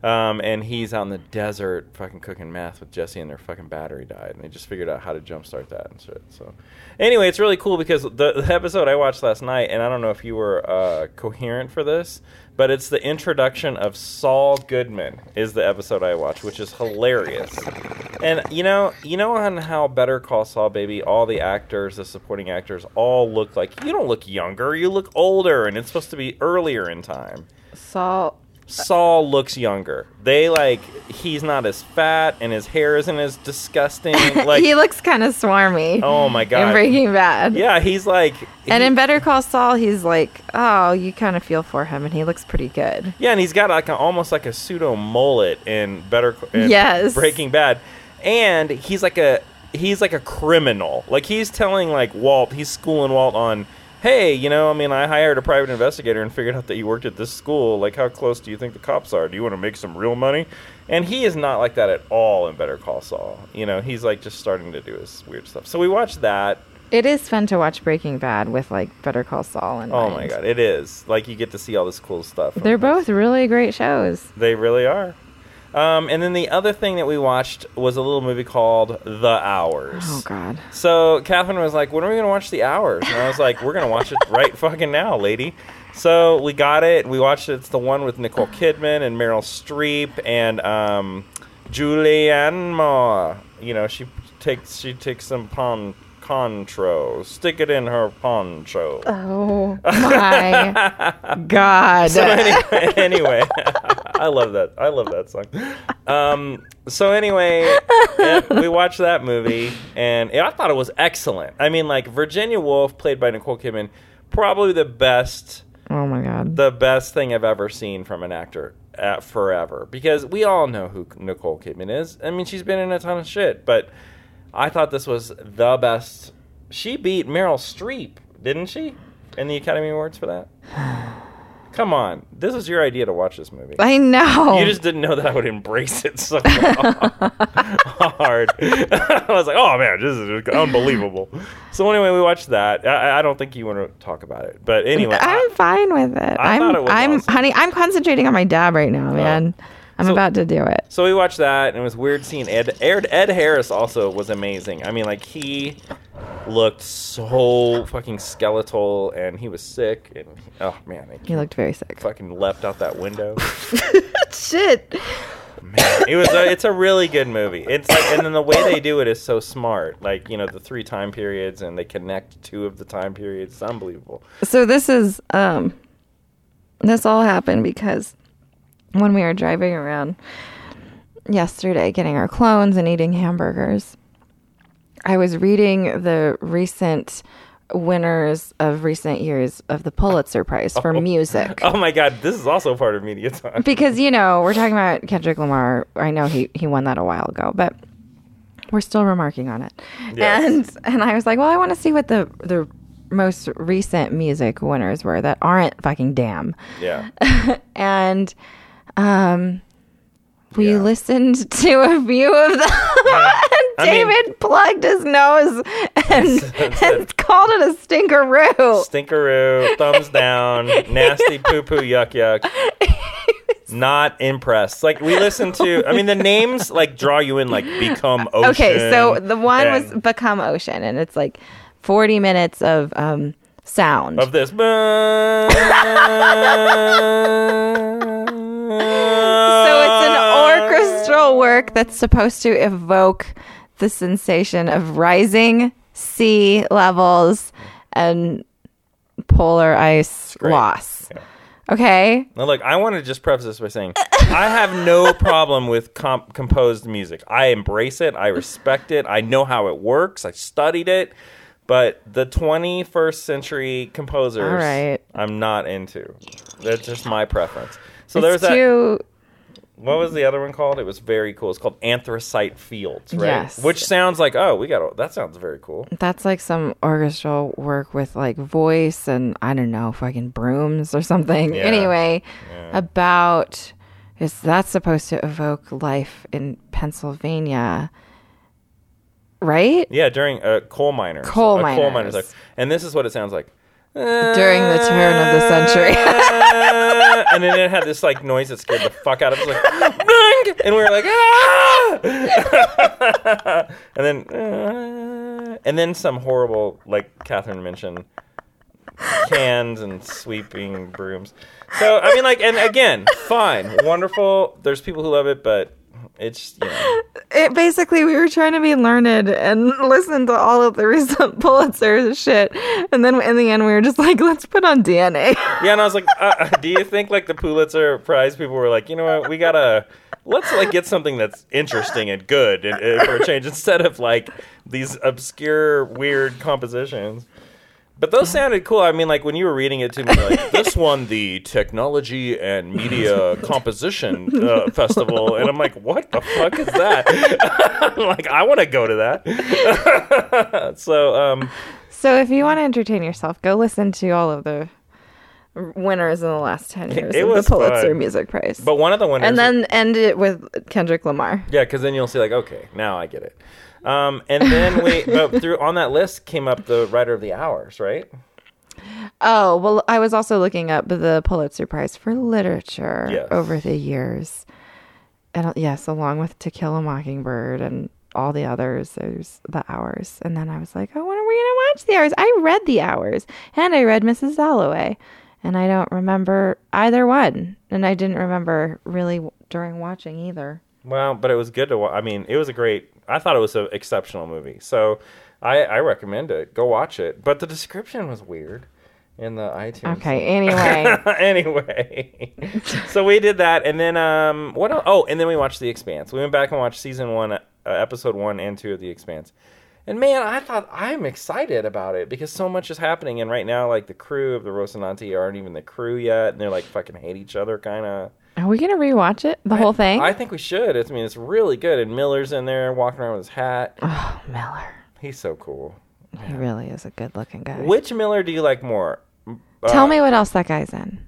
Um, and he's out in the desert fucking cooking meth with Jesse, and their fucking battery died. And they just figured out how to jumpstart that and shit. So, anyway, it's really cool because the, the episode I watched last night, and I don't know if you were uh, coherent for this, but it's the introduction of Saul Goodman is the episode I watched, which is hilarious. And, you know, you know on how Better Call Saul, baby, all the actors, the supporting actors, all look like, you don't look younger, you look older, and it's supposed to be earlier in time. Saul... Saul looks younger. They, like, he's not as fat, and his hair isn't as disgusting. Like, he looks kind of swarmy. Oh, my God. In Breaking Bad. Yeah, he's like... And he, in Better Call Saul, he's like, oh, you kind of feel for him, and he looks pretty good. Yeah, and he's got like a, almost like a pseudo-mullet in Better in yes. Breaking Bad. And he's like a he's like a criminal. Like, he's telling, like, Walt, he's schooling Walt on... Hey, you know, I mean, I hired a private investigator and figured out that you worked at this school. Like, how close do you think the cops are? Do you want to make some real money? And he is not like that at all in Better Call Saul. You know, he's, like, just starting to do his weird stuff. So we watched that. It is fun to watch Breaking Bad with, like, Better Call Saul in mind. Oh, my God. It is. Like, you get to see all this cool stuff. They're both really great shows. They really are. Um, and then the other thing that we watched was a little movie called The Hours. Oh, God. So Catherine was like, when are we going to watch The Hours? And I was like, we're going to watch it right fucking now, lady. So we got it. We watched it. It's the one with Nicole Kidman and Meryl Streep and um, Julianne Moore. You know, she takes she takes some pon contro. Stick it in her poncho. Oh, my God. So anyway... anyway. I love that. I love that song. Um, so anyway, yeah, we watched that movie, and I thought it was excellent. I mean, like, Virginia Woolf, played by Nicole Kidman, probably the best. Oh my God, the best thing I've ever seen from an actor at forever. Because we all know who Nicole Kidman is. I mean, she's been in a ton of shit, but I thought this was the best. She beat Meryl Streep, didn't she? In the Academy Awards for that. Come on. This is your idea to watch this movie. I know. You just didn't know that I would embrace it so hard. I was like, oh, man, this is unbelievable. So anyway, we watched that. I, I don't think you want to talk about it. But anyway. I'm I, fine with it. I I'm, thought it was I'm, awesome. Honey, I'm concentrating on my dab right now, man. Oh. I'm so, about to do it. So we watched that, and it was weird seeing Ed. Ed. Ed Harris also was amazing. I mean, like, he looked so fucking skeletal, and he was sick. And oh, man. He looked very sick. Fucking leapt out that window. Shit. Man, it was a, it's a really good movie. It's like, and then the way they do it is so smart. Like, you know, the three time periods, and they connect two of the time periods. It's unbelievable. So this is, um, this all happened because... when we were driving around yesterday getting our clones and eating hamburgers, I was reading the recent winners of recent years of the Pulitzer Prize for oh. music. Oh my God, this is also part of media time. Because, you know, we're talking about Kendrick Lamar. I know he, he won that a while ago, but we're still remarking on it. Yes. And and I was like, well, I want to see what the the most recent music winners were that aren't fucking damn. Yeah. And um, we yeah. listened to a few of them. Yeah. David I mean, plugged his nose and, that's, that's and it. called it a stinkeroo. Stinkeroo, thumbs down, nasty poo-poo, yuck, yuck. Not impressed. Like, we listened to, I mean, the names, like, draw you in, like, Become Ocean. Okay, so the one and, was Become Ocean, and it's, like, forty minutes of um, sound. Of this. So it's an orchestral work that's supposed to evoke the sensation of rising sea levels and polar ice Great. loss. Yeah. Okay? Now, look, I want to just preface this by saying I have no problem with comp- composed music. I embrace it. I respect it. I know how it works. I studied it. But the twenty-first century composers, right. I'm not into. That's just my preference. So it's there's too- that... What was the other one called? It was very cool. It's called Anthracite Fields, right? Yes. Which sounds like, oh, we got a, that sounds very cool. That's like some orchestral work with like voice and I don't know, fucking brooms or something. Yeah. Anyway, yeah. about is that supposed to evoke life in Pennsylvania? Right? Yeah, during uh, coal miners. Coal miners. Coal miners. Like, and this is what it sounds like. During the turn of the century. And then it had this like noise that scared the fuck out of us. Like, and we were like, ah! And then, uh, and then some horrible, like Catherine mentioned, cans and sweeping brooms. So, I mean, like, and again, fine, wonderful. There's people who love it, but it's, you know. It basically, we were trying to be learned and listen to all of the recent Pulitzer shit. And then in the end, we were just like, let's put on D N A. Yeah, and I was like, uh, do you think like the Pulitzer Prize people were like, you know what, we gotta, let's like get something that's interesting and good and, and for a change instead of like these obscure, weird compositions. But those sounded cool. I mean, like, when you were reading it to me, like, this won the Technology and Media Composition uh, Festival. And I'm like, what the fuck is that? I'm like, I want to go to that. so, um, so if you want to entertain yourself, go listen to all of the winners in the last ten years it, it of was the Pulitzer fun. Music Prize. But one of the winners... And then were... end it with Kendrick Lamar. Yeah, because then you'll see, like, okay, now I get it. Um, and then we, but through on that list came up the writer of the hours, right? Oh, well, I was also looking up the Pulitzer Prize for Literature yes. over the years. And yes, along with To Kill a Mockingbird and all the others, there's the hours. And then I was like, oh, when are we going to watch the hours? I read the hours and I read Missus Dalloway and I don't remember either one. And I didn't remember really during watching either. Well, but it was good to watch. I mean, it was a great... I thought it was an exceptional movie. So I, I recommend it. Go watch it. But the description was weird in the iTunes. Okay, anyway. anyway. So we did that. And then, um, what else? Oh, and then we watched The Expanse. We went back and watched season one, uh, episode one and two of The Expanse. And man, I thought I'm excited about it because so much is happening. And right now, like the crew of the Rocinante aren't even the crew yet. And they're like fucking hate each other kind of. Are we going to rewatch it? The I, whole thing? I think we should. It's, I mean, it's really good. And Miller's in there walking around with his hat. Oh, Miller. He's so cool. Yeah. He really is a good-looking guy. Which Miller do you like more? Tell uh, me what else that guy's in.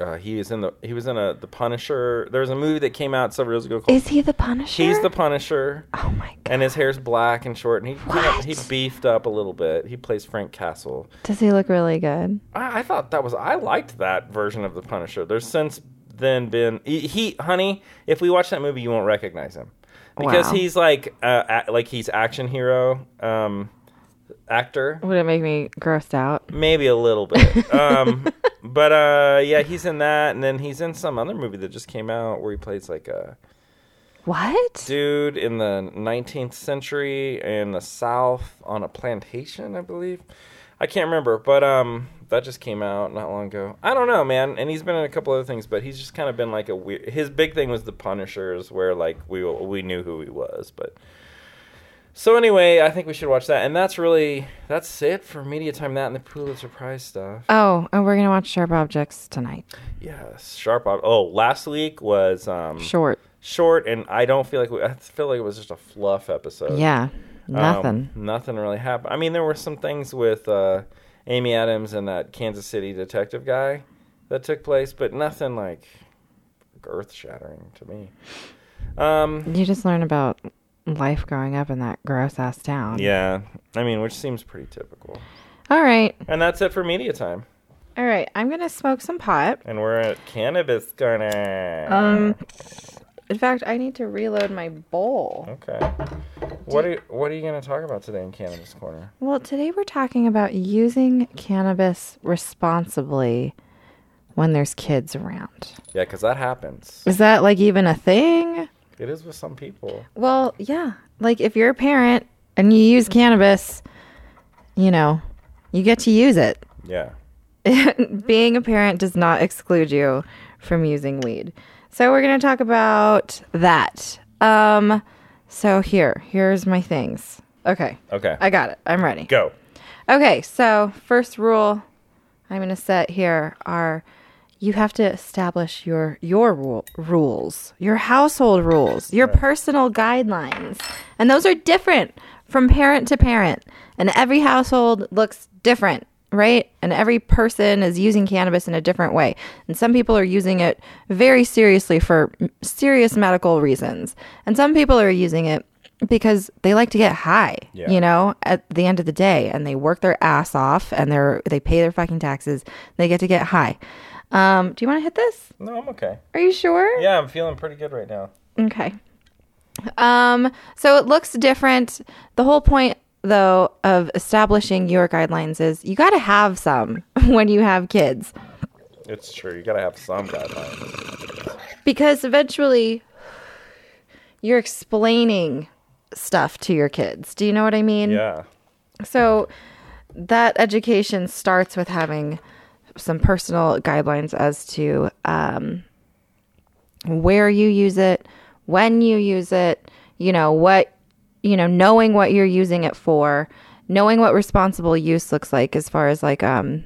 Uh, he is in the he was in a The Punisher. There was a movie that came out several years ago called... Is he the Punisher? He's the Punisher. Oh, my God. And his hair's black and short. And he what? Kind of, he beefed up a little bit. He plays Frank Castle. Does he look really good? I, I thought that was... I liked that version of The Punisher. There's since... Then been he, he honey if we watch that movie you won't recognize him because wow. he's like uh a, like he's action hero um actor. Would it make me grossed out? Maybe a little bit. um but uh yeah, he's in that, and then he's in some other movie that just came out where he plays like a what dude in the nineteenth century in the South on a plantation, I believe. I can't remember, but um that just came out not long ago. I don't know, man. And he's been in a couple other things, but he's just kind of been like a weird... His big thing was The Punishers, where like we we knew who he was, but So anyway, I think we should watch that. And that's really, that's it for media time, that and the Pulitzer Prize stuff. Oh, and we're going to watch Sharp Objects tonight. Yes, Sharp Objects. Oh, last week was... Um, short. Short, and I don't feel like... We, I feel like it was just a fluff episode. Yeah, nothing. Um, nothing really happened. I mean, there were some things with uh, Amy Adams and that Kansas City detective guy that took place, but nothing like earth-shattering to me. Um, you just learn about... life growing up in that gross ass town. Yeah. I mean, which seems pretty typical. All right. And that's it for media time. All right. I'm going to smoke some pot. And we're at Cannabis Corner. Um, in fact, I need to reload my bowl. Okay. What are, what are you going to talk about today in Cannabis Corner? Well, today we're talking about using cannabis responsibly when there's kids around. Yeah, because that happens. Is that like even a thing? It is with some people. Well, yeah. Like, if you're a parent and you use cannabis, you know, you get to use it. Yeah. Being a parent does not exclude you from using weed. So we're going to talk about that. Um, so here. Here's my things. Okay. Okay. I got it. I'm ready. Go. Okay. So first rule I'm going to set here are... you have to establish your your rule, rules, your household rules, your personal guidelines. And those are different from parent to parent. And every household looks different, right? And every person is using cannabis in a different way. And some people are using it very seriously for serious medical reasons. And some people are using it because they like to get high, yeah. you know, at the end of the day. And they work their ass off and they're they pay their fucking taxes. They get to get high. Um, do you want to hit this? No, I'm okay. Are you sure? Yeah, I'm feeling pretty good right now. Okay. Um, so it looks different. The whole point, though, of establishing your guidelines is you got to have some when you have kids. It's true. You got to have some guidelines. Because eventually you're explaining stuff to your kids. Do you know what I mean? Yeah. So that education starts with having... some personal guidelines as to um, where you use it, when you use it, you know, what, you know, knowing what you're using it for, knowing what responsible use looks like as far as like um,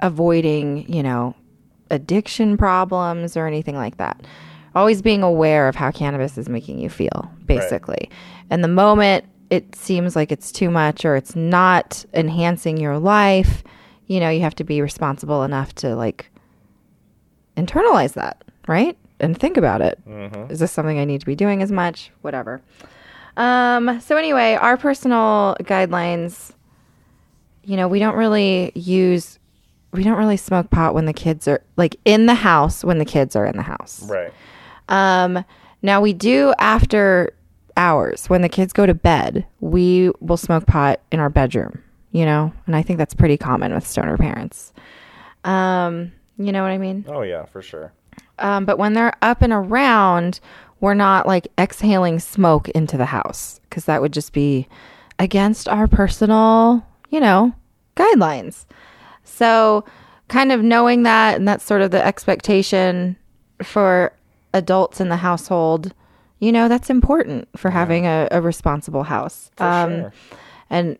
avoiding, you know, addiction problems or anything like that. Always being aware of how cannabis is making you feel, basically. Right. And the moment it seems like it's too much or it's not enhancing your life, you know, you have to be responsible enough to, like, internalize that, right? And think about it. Mm-hmm. Is this something I need to be doing as much? Whatever. Um, so anyway, our personal guidelines, you know, we don't really use, we don't really smoke pot when the kids are, like, in the house when the kids are in the house. Right. Um, now, we do after hours, when the kids go to bed, we will smoke pot in our bedroom. You know, and I think that's pretty common with stoner parents. Um, you know what I mean? Oh, yeah, for sure. Um, but when they're up and around, we're not like exhaling smoke into the house because that would just be against our personal, you know, guidelines. So kind of knowing that, and that's sort of the expectation for adults in the household, you know, that's important for having yeah. a, a responsible house. For um, sure. And...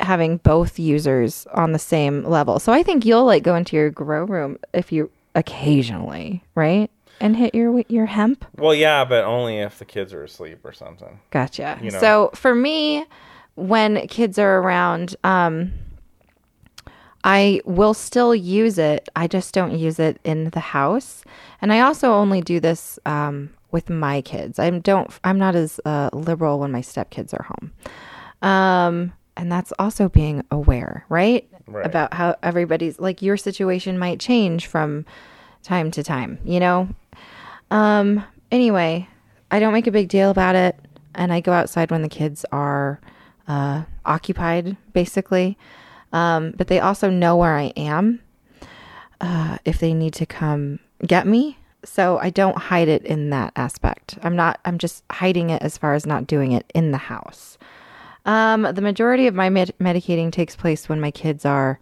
having both users on the same level. So I think you'll like go into your grow room if you occasionally, right? And hit your your hemp. Well, yeah, but only if the kids are asleep or something. Gotcha. You know? So for me, when kids are around, um, I will still use it. I just don't use it in the house. And I also only do this um, with my kids. I don't, I'm not as uh, liberal when my stepkids are home. Um, And that's also being aware, right? right? About how everybody's, like, your situation might change from time to time, you know? Um, anyway, I don't make a big deal about it. And I go outside when the kids are uh, occupied, basically. Um, but they also know where I am uh, if they need to come get me. So I don't hide it in that aspect. I'm not, I'm just hiding it as far as not doing it in the house. Um, the majority of my med- medicating takes place when my kids are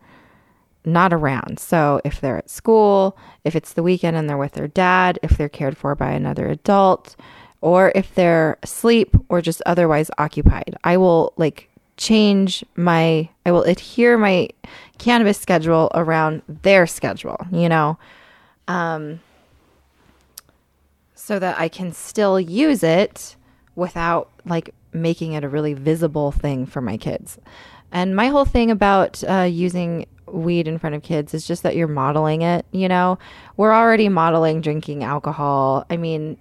not around. So if they're at school, if it's the weekend and they're with their dad, if they're cared for by another adult, or if they're asleep or just otherwise occupied. I will like change my, I will adhere my cannabis schedule around their schedule, you know, um, so that I can still use it without like making it a really visible thing for my kids. And my whole thing about uh, using weed in front of kids is just that you're modeling it, you know. We're already modeling drinking alcohol. I mean,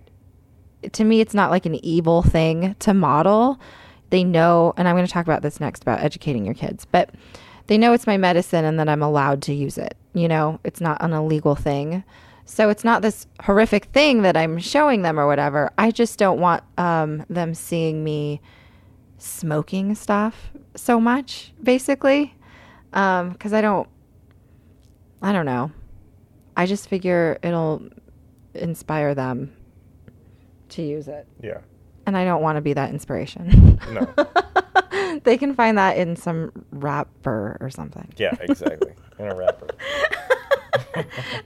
to me, it's not like an evil thing to model. They know, and I'm going to talk about this next about educating your kids, but they know it's my medicine and that I'm allowed to use it. You know, it's not an illegal thing. So it's not this horrific thing that I'm showing them or whatever. I just don't want um, them seeing me smoking stuff so much, basically, um because I don't I don't know I just figure it'll inspire them to use it. Yeah. And I don't want to be that inspiration. No. They can find that in some rapper or something. Yeah, exactly. In a rapper.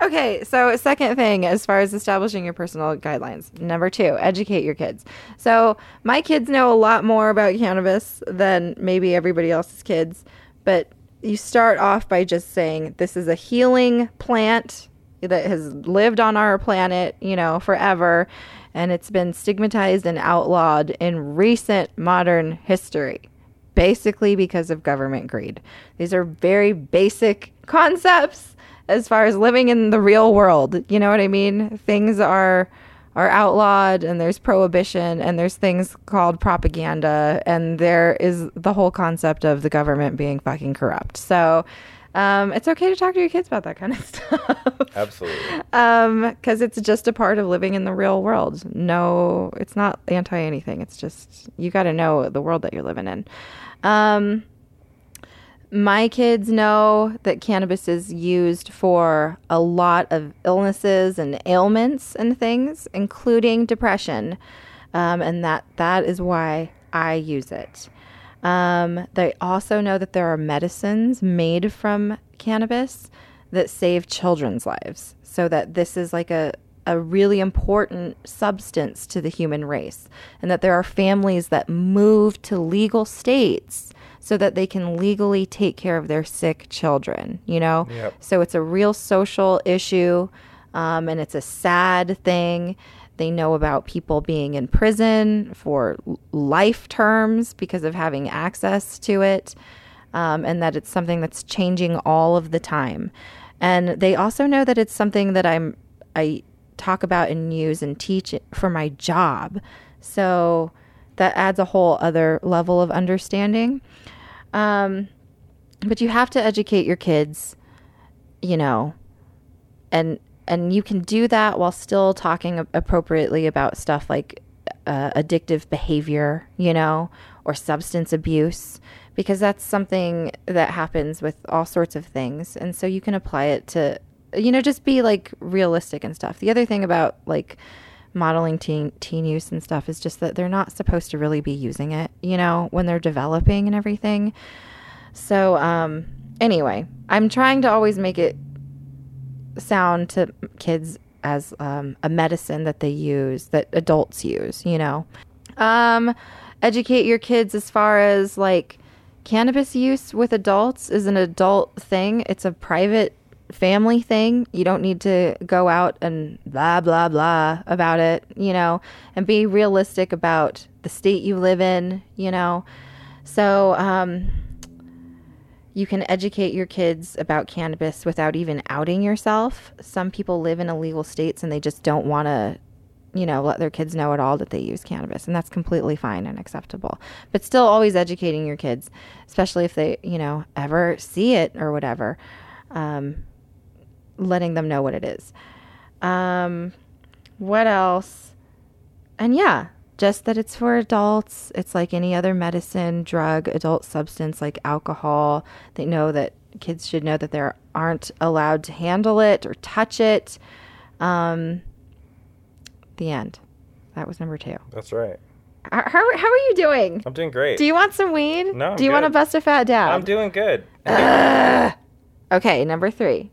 Okay, so second thing, as far as establishing your personal guidelines. Number two, educate your kids. So my kids know a lot more about cannabis than maybe everybody else's kids, but you start off by just saying this is a healing plant that has lived on our planet, you know, forever, and it's been stigmatized and outlawed in recent modern history, basically because of government greed. These are very basic concepts as far as living in the real world. You know what I mean? Things are are outlawed, and there's prohibition, and there's things called propaganda, and there is the whole concept of the government being fucking corrupt. So um, it's okay to talk to your kids about that kind of stuff. Absolutely. Because um, it's just a part of living in the real world. No, it's not anti-anything. It's just you got to know the world that you're living in. Um My kids know that cannabis is used for a lot of illnesses and ailments and things, including depression, um, and that that is why I use it. Um, they also know that there are medicines made from cannabis that save children's lives, so that this is like a, a really important substance to the human race, and that there are families that move to legal states so that they can legally take care of their sick children, you know? Yep. So it's a real social issue, um, and it's a sad thing. They know about people being in prison for life terms because of having access to it, um, and that it's something that's changing all of the time. And they also know that it's something that I'm, I talk about and use and teach for my job. So that adds a whole other level of understanding. Um, but you have to educate your kids, you know, and and you can do that while still talking appropriately about stuff like uh, addictive behavior, you know, or substance abuse, because that's something that happens with all sorts of things. And so you can apply it to, you know, just be like realistic and stuff. The other thing about like modeling teen, teen use and stuff is just that they're not supposed to really be using it, you know, when they're developing and everything. So um, anyway, I'm trying to always make it sound to kids as um, a medicine that they use, that adults use, you know. Um, educate your kids as far as like cannabis use with adults is an adult thing. It's a private family thing. You don't need to go out and blah blah blah about it, you know, and be realistic about the state you live in, you know. So um you can educate your kids about cannabis without even outing yourself. Some people live in illegal states and they just don't want to, you know, let their kids know at all that they use cannabis, and that's completely fine and acceptable. But still always educating your kids, especially if they, you know, ever see it or whatever. Um, letting them know what it is. Um, what else? And yeah, just that it's for adults. It's like any other medicine, drug, adult substance like alcohol. They know that kids should know that they aren't allowed to handle it or touch it. Um, the end. That was number two. That's right. How, how, how are you doing? I'm doing great. Do you want some weed? No. I'm Do you good. want to bust a fat dab? I'm doing good. Uh, Okay, number three,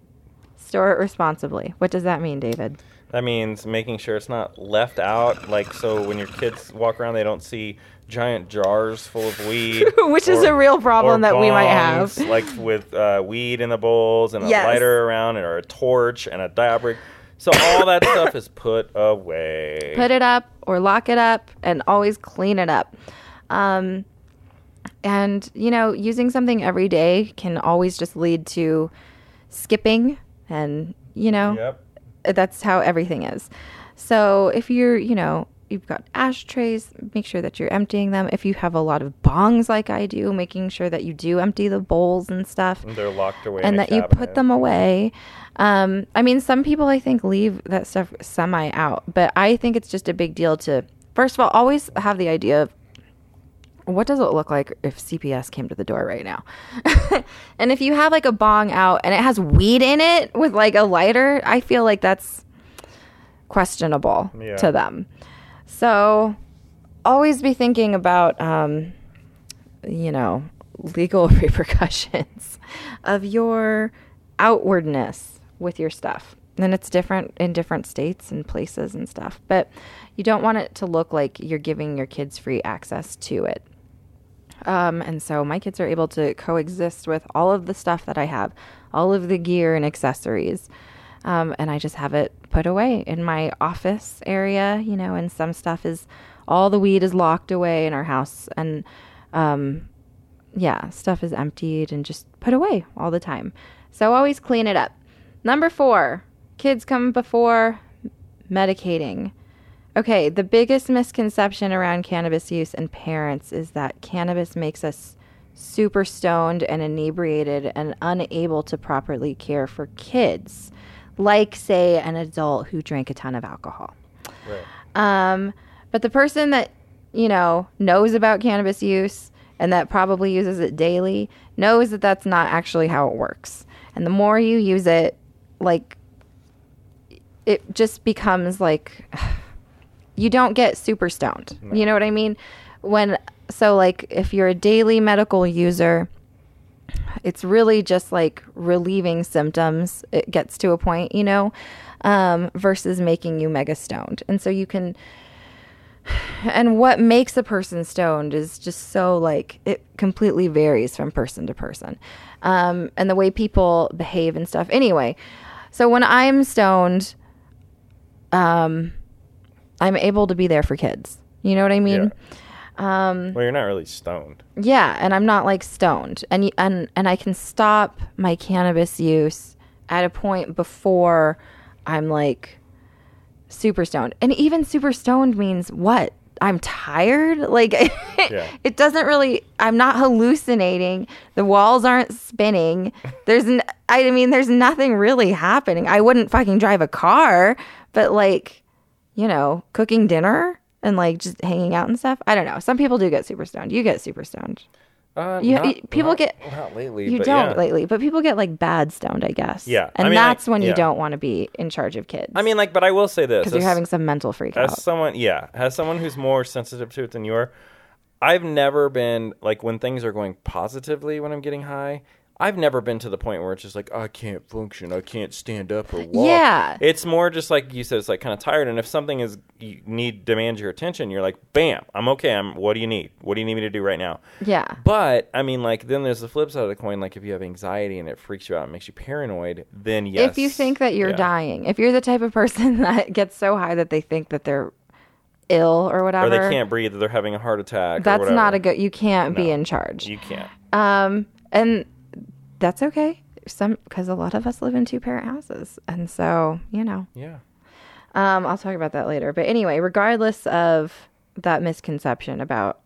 store it responsibly. What does that mean, David? That means making sure it's not left out, like so when your kids walk around, they don't see giant jars full of weed. Which or, is a real problem that bombs, we might have. Like with uh, weed in the bowls and yes. a lighter around or a torch and a diabric. So all that stuff is put away. Put it up or lock it up and always clean it up. Um, and, you know, using something every day can always just lead to skipping and, you know. Yep. That's how everything is. So if you're, you know, you've got ashtrays, make sure that you're emptying them. If you have a lot of bongs like I do, making sure that you do empty the bowls and stuff. And they're locked away. And that you put them away. Um, I mean, some people, I think, leave that stuff semi out. But I think it's just a big deal to, first of all, always have the idea of, what does it look like if C P S came to the door right now? And if you have like a bong out and it has weed in it with like a lighter, I feel like that's questionable yeah. to them. So always be thinking about, um, you know, legal repercussions of your outwardness with your stuff. And it's different in different states and places and stuff. But you don't want it to look like you're giving your kids free access to it. Um, and so my kids are able to coexist with all of the stuff that I have, all of the gear and accessories. Um, and I just have it put away in my office area, you know, and some stuff is, all the weed is locked away in our house. And, um, yeah, stuff is emptied and just put away all the time. So always clean it up. Number four, kids come before medicating. Okay, the biggest misconception around cannabis use and parents is that cannabis makes us super stoned and inebriated and unable to properly care for kids, like, say, an adult who drank a ton of alcohol. Right. Um, but the person that, you know, knows about cannabis use and that probably uses it daily knows that that's not actually how it works. And the more you use it, like, it just becomes like... You don't get super stoned. No. You know what I mean? When so like if you're a daily medical user, it's really just like relieving symptoms. It gets to a point, you know, um, versus making you mega stoned. And so you can and what makes a person stoned is just so like it completely varies from person to person. Um, and the way people behave and stuff. Anyway, so when I'm stoned, um I'm able to be there for kids. You know what I mean? Yeah. Um, well, you're not really stoned. Yeah, and I'm not like stoned. And and and I can stop my cannabis use at a point before I'm like super stoned. And even super stoned means what? I'm tired? Like yeah. It doesn't really, I'm not hallucinating. The walls aren't spinning. There's n- I mean, there's nothing really happening. I wouldn't fucking drive a car, but like you know, cooking dinner and like just hanging out and stuff. I don't know. Some people do get super stoned. You get super stoned. Uh, you, not, you, people not, get not lately. You but don't yeah. lately, but people get like bad stoned, I guess. Yeah, and I mean, that's like, when yeah. you don't want to be in charge of kids. I mean, like, but I will say this because you're having some mental freak as out. As someone, yeah, as someone who's more sensitive to it than you are, I've never been like when things are going positively when I'm getting high. I've never been to the point where it's just like, I can't function, I can't stand up or walk. Yeah. It's more just like you said, it's like kind of tired. And if something is you need demands your attention, you're like, bam, I'm okay. I'm. What do you need? What do you need me to do right now? Yeah. But, I mean, like, then there's the flip side of the coin. Like, if you have anxiety and it freaks you out and makes you paranoid, then yes. If you think that you're yeah. dying. If you're the type of person that gets so high that they think that they're ill or whatever. Or they can't breathe, or they're having a heart attack that's or whatever. Not a good... You can't no, be in charge. You can't. Um, and... That's okay. Some because a lot of us live in two-parent houses, and so you know. Yeah. Um, I'll talk about that later. But anyway, regardless of that misconception about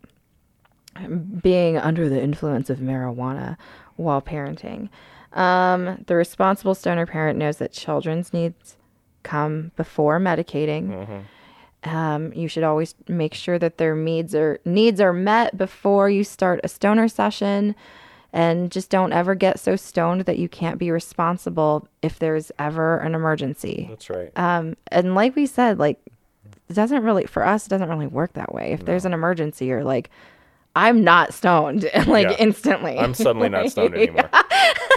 being under the influence of marijuana while parenting, um, the responsible stoner parent knows that children's needs come before medicating. Mm-hmm. Um, you should always make sure that their needs are needs are met before you start a stoner session. And just don't ever get so stoned that you can't be responsible if there's ever an emergency. That's right. Um, and like we said, like, it doesn't really, for us, it doesn't really work that way. If no. there's an emergency, you're like, I'm not stoned. And like yeah. instantly. I'm suddenly not stoned anymore.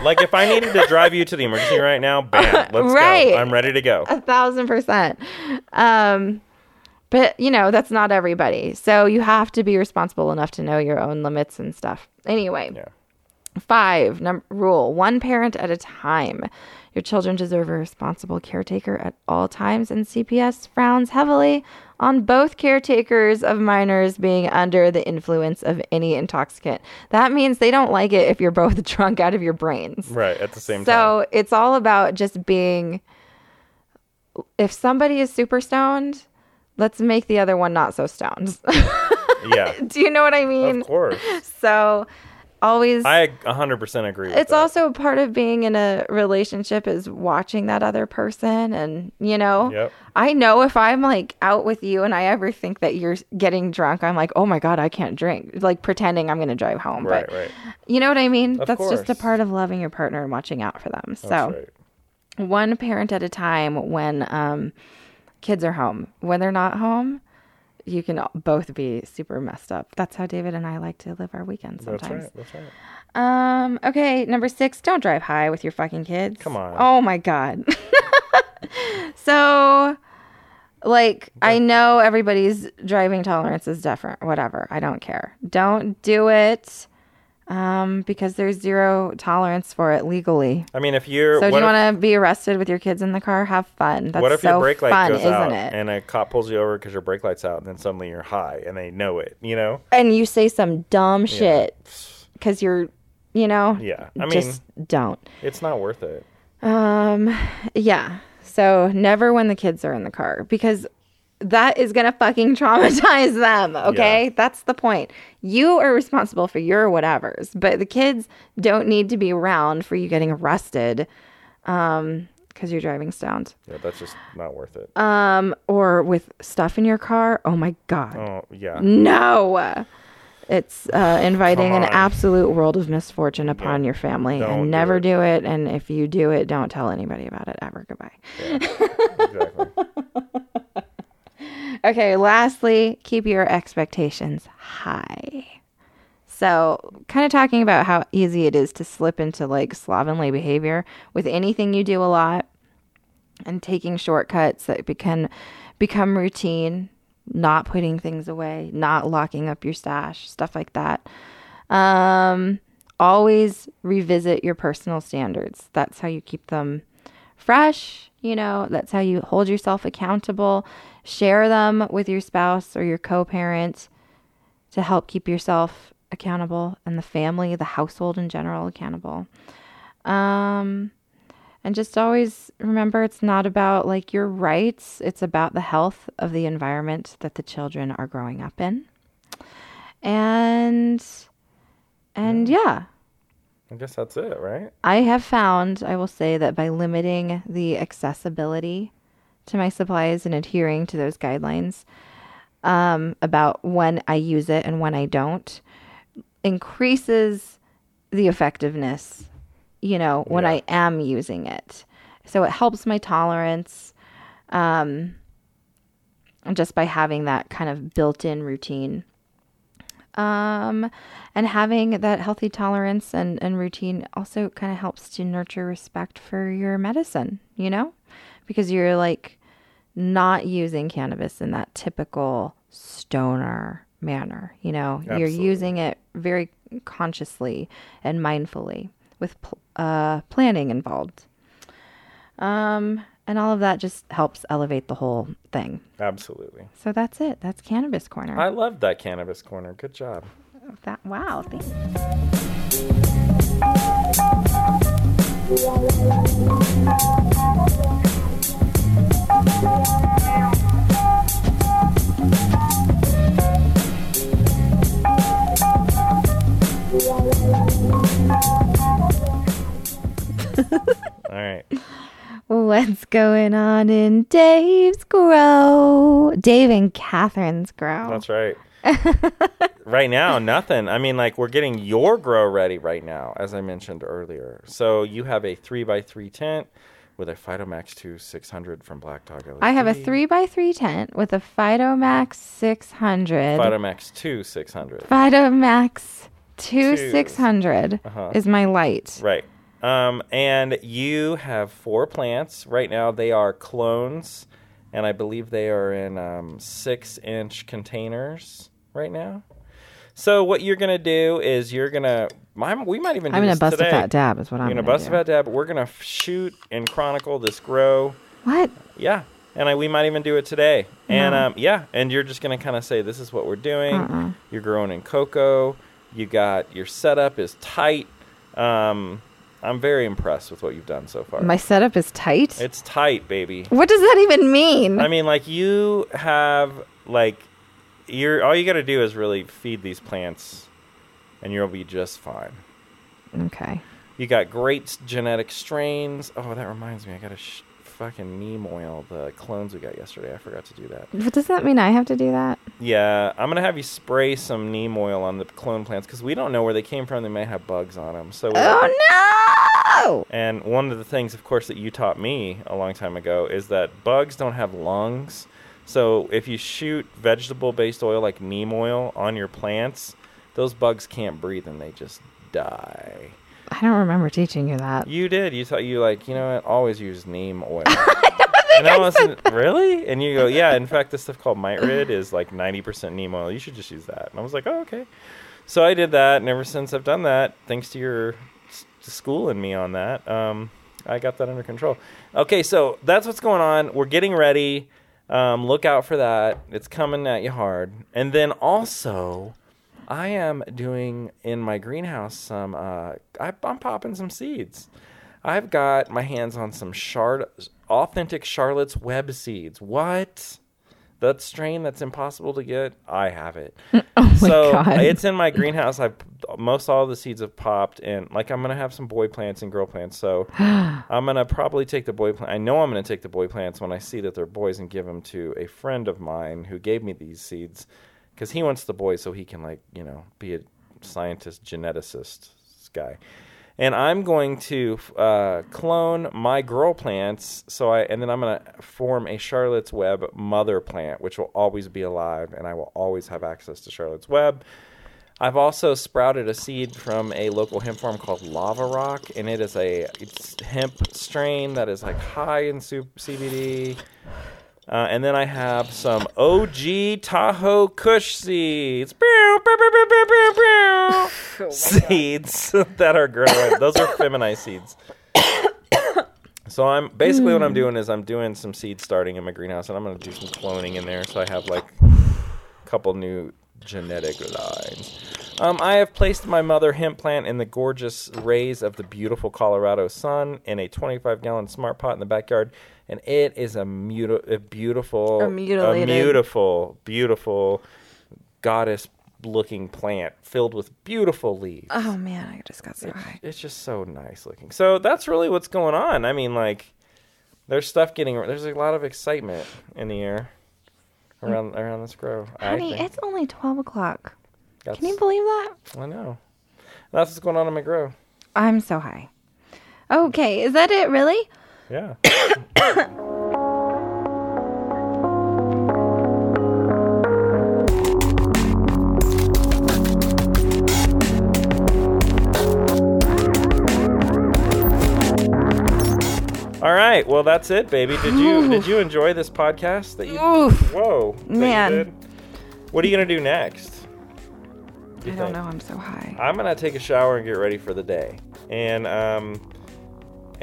Like, if I needed to drive you to the emergency right now, bam, let's right. go. I'm ready to go. A thousand percent. Um, but, you know, that's not everybody. So you have to be responsible enough to know your own limits and stuff. Anyway, yeah. five, num- rule, one parent at a time. Your children deserve a responsible caretaker at all times, and C P S frowns heavily on both caretakers of minors being under the influence of any intoxicant. That means they don't like it if you're both drunk out of your brains. Right, at the same so time. So it's all about just being, if somebody is super stoned, let's make the other one not so stoned. Yeah. Do you know what I mean? Of course. So always. I one hundred percent agree with that. It's also part of being in a relationship is watching that other person. And, you know, yep. I know if I'm like out with you and I ever think that you're getting drunk, I'm like, oh my God, I can't drink. Like pretending I'm going to drive home. Right, but, right. You know what I mean? Of That's course. Just a part of loving your partner and watching out for them. That's so right. One parent at a time when um, kids are home. When they're not home, you can both be super messed up. That's how David and I like to live our weekends sometimes. That's right. That's right. Um, okay, number six, don't drive high with your fucking kids. Come on. Oh, my God. So, like, yeah. I know everybody's driving tolerance is different. Whatever. I don't care. Don't do it um, because there's zero tolerance for it legally. I mean, if you're... So do you want to be arrested with your kids in the car? Have fun. That's what if so your brake light fun, goes out it? And a cop pulls you over because your brake light's out and then suddenly you're high and they know it, you know? And you say some dumb shit because yeah. you're, you know? Yeah. I mean... Just don't. It's not worth it. Um, yeah. So never when the kids are in the car because... That is going to fucking traumatize them, okay? Yeah. That's the point. You are responsible for your whatevers, but the kids don't need to be around for you getting arrested um, because you're driving stoned. Yeah, that's just not worth it. Um, or with stuff in your car. Oh, my God. Oh, yeah. No. It's uh, inviting an absolute world of misfortune upon yeah. your family. Don't and never do it. do it. And if you do it, don't tell anybody about it ever. Goodbye. Yeah. Exactly. Okay, lastly, keep your expectations high. So, kind of talking about how easy it is to slip into, like, slovenly behavior with anything you do a lot and taking shortcuts that become, become routine, not putting things away, not locking up your stash, stuff like that. Um, always revisit your personal standards. That's how you keep them fresh, you know, that's how you hold yourself accountable. Share them with your spouse or your co-parent to help keep yourself accountable and the family, the household in general accountable. Um, and just always remember it's not about like your rights. It's about the health of the environment that the children are growing up in. And, and yeah. yeah. I guess that's it, right? I have found, I will say that by limiting the accessibility to my supplies and adhering to those guidelines um, about when I use it and when I don't increases the effectiveness, you know, when yeah. I am using it. So it helps my tolerance um, just by having that kind of built-in routine um, and having that healthy tolerance and, and routine also kind of helps to nurture respect for your medicine, you know? Because you're like not using cannabis in that typical stoner manner, you know. Absolutely. You're using it very consciously and mindfully with pl- uh, planning involved. Um, and all of that just helps elevate the whole thing. Absolutely. So that's it. That's Cannabis Corner. I love that Cannabis Corner. Good job. That, wow. Thanks. All right. What's going on in Dave's grow? Dave and Catherine's grow. That's right. Right now, nothing. I mean, like, we're getting your grow ready right now, as I mentioned earlier. So you have a three by three tent with a Phytomax two six hundred from Black Dog L E D. I have a three by three tent with a Phytomax six hundred. Phytomax two six hundred. Phytomax two six hundred uh-huh. is my light. Right. Um, and you have four plants. Right now they are clones, and I believe they are in um, six-inch containers right now. So what you're going to do is you're going to... We might even do I'm gonna this today. I'm going to bust a fat dab is what I'm going to do. You're going to bust a fat dab. We're going to shoot and chronicle this grow. What? Yeah. And I, we might even do it today. No. And um, yeah, and you're just going to kind of say, this is what we're doing. Uh-uh. You're growing in cocoa. You got... Your setup is tight. Um... I'm very impressed with what you've done so far. My setup is tight? It's tight, baby. What does that even mean? I mean, like, you have, like, you're, all you got to do is really feed these plants, and you'll be just fine. Okay. You got great genetic strains. Oh, that reminds me. I got to sh- fucking neem oil the clones we got yesterday. I forgot to do that. What does that mean? I have to do that? Yeah. I'm going to have you spray some neem oil on the clone plants, because we don't know where they came from. They may have bugs on them. So oh, no! And one of the things, of course, that you taught me a long time ago is that bugs don't have lungs. So if you shoot vegetable-based oil like neem oil on your plants, those bugs can't breathe and they just die. I don't remember teaching you that. You did. You thought you like, you know what? Always use neem oil. I don't think and I, I was said that. Really? And you go, yeah. In fact, this stuff called mitrid is like ninety percent neem oil. You should just use that. And I was like, oh, okay. So I did that, and ever since I've done that, thanks to your... schooling me on that. Um, I got that under control. Okay, so that's what's going on. We're getting ready. Um, look out for that. It's coming at you hard. And then also, I am doing in my greenhouse some, uh, I, I'm popping some seeds. I've got my hands on some shard, authentic Charlotte's Web seeds. What? That strain that's impossible to get, I have it. Oh my so God. It's in my greenhouse. I've most all the seeds have popped, and like I'm gonna have some boy plants and girl plants. So I'm gonna probably take the boy plant. I know I'm gonna take the boy plants when I see that they're boys and give them to a friend of mine who gave me these seeds because he wants the boys so he can like you know be a scientist geneticist guy. And I'm going to uh, clone my girl plants, so I, and then I'm going to form a Charlotte's Web mother plant, which will always be alive, and I will always have access to Charlotte's Web. I've also sprouted a seed from a local hemp farm called Lava Rock, and it is a it's hemp strain that is like high in C B D. Uh, and then I have some O G Tahoe Kush seeds. Pew, pew, pew, pew, pew, pew. Oh my seeds God. That are growing. Those are feminized seeds. So I'm basically mm. what I'm doing is I'm doing some seed starting in my greenhouse, and I'm going to do some cloning in there so I have like a couple new genetic lines. Um, I have placed my mother hemp plant in the gorgeous rays of the beautiful Colorado sun in a twenty-five gallon smart pot in the backyard. And it is a, muti- a beautiful, a, a beautiful, beautiful goddess-looking plant filled with beautiful leaves. Oh, man, I just got so it, high. It's just so nice looking. So that's really what's going on. I mean, like, there's stuff getting, there's a lot of excitement in the air around around this grow. Honey, it's only twelve o'clock. That's, Can you believe that? I know. That's what's going on in my grow. I'm so high. Okay, is that it, really? Yeah. All right. Well, that's it, baby. Did you did you enjoy this podcast? That you Oof, whoa, man. You what are you gonna do next? Do I don't think? know. I'm so high. I'm gonna take a shower and get ready for the day, and um.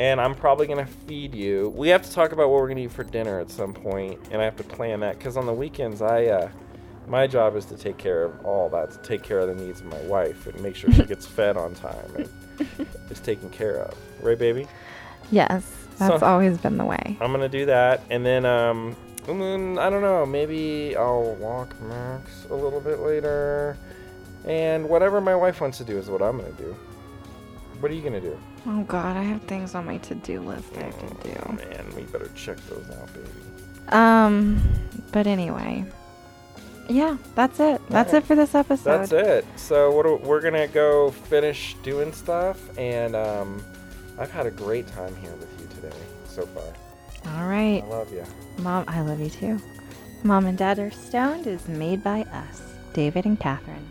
And I'm probably going to feed you. We have to talk about what we're going to eat for dinner at some point, and I have to plan that because on the weekends, I uh, my job is to take care of all that, to take care of the needs of my wife and make sure she gets fed on time and is taken care of. Right, baby? Yes, that's so, always been the way. I'm going to do that, and then um, and then I don't know. Maybe I'll walk Max a little bit later, and whatever my wife wants to do is what I'm going to do. What are you going to do? Oh, God, I have things on my to-do list that I have to do. Man, we better check those out, baby. Um, but anyway. Yeah, that's it. That's it for this episode. That's it. So what do, we're going to go finish doing stuff, and um, I've had a great time here with you today so far. All right. I love you. Mom, I love you, too. Mom and Dad Are Stoned is made by us, David and Catherine.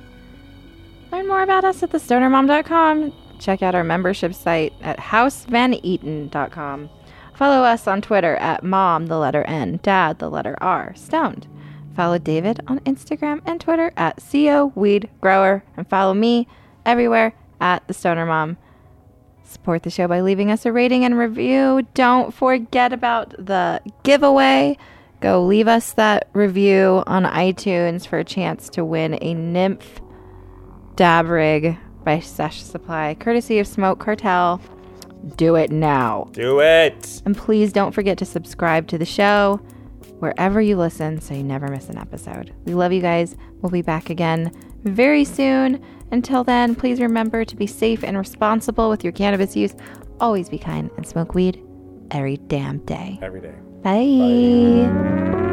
Learn more about us at the stoner mom dot com. Check out our membership site at house van eaton dot com. Follow us on Twitter at mom, the letter N, dad, the letter R, stoned. Follow David on Instagram and Twitter at C O Weed Grower. And follow me everywhere at The Stoner Mom. Support the show by leaving us a rating and review. Don't forget about the giveaway. Go leave us that review on iTunes for a chance to win a Nymph dab rig by Sesh Supply, courtesy of Smoke Cartel. Do it now. Do it. And please don't forget to subscribe to the show wherever you listen so you never miss an episode. We love you guys. We'll be back again very soon. Until then, please remember to be safe and responsible with your cannabis use. Always be kind and smoke weed every damn day. Every day. Bye. Bye.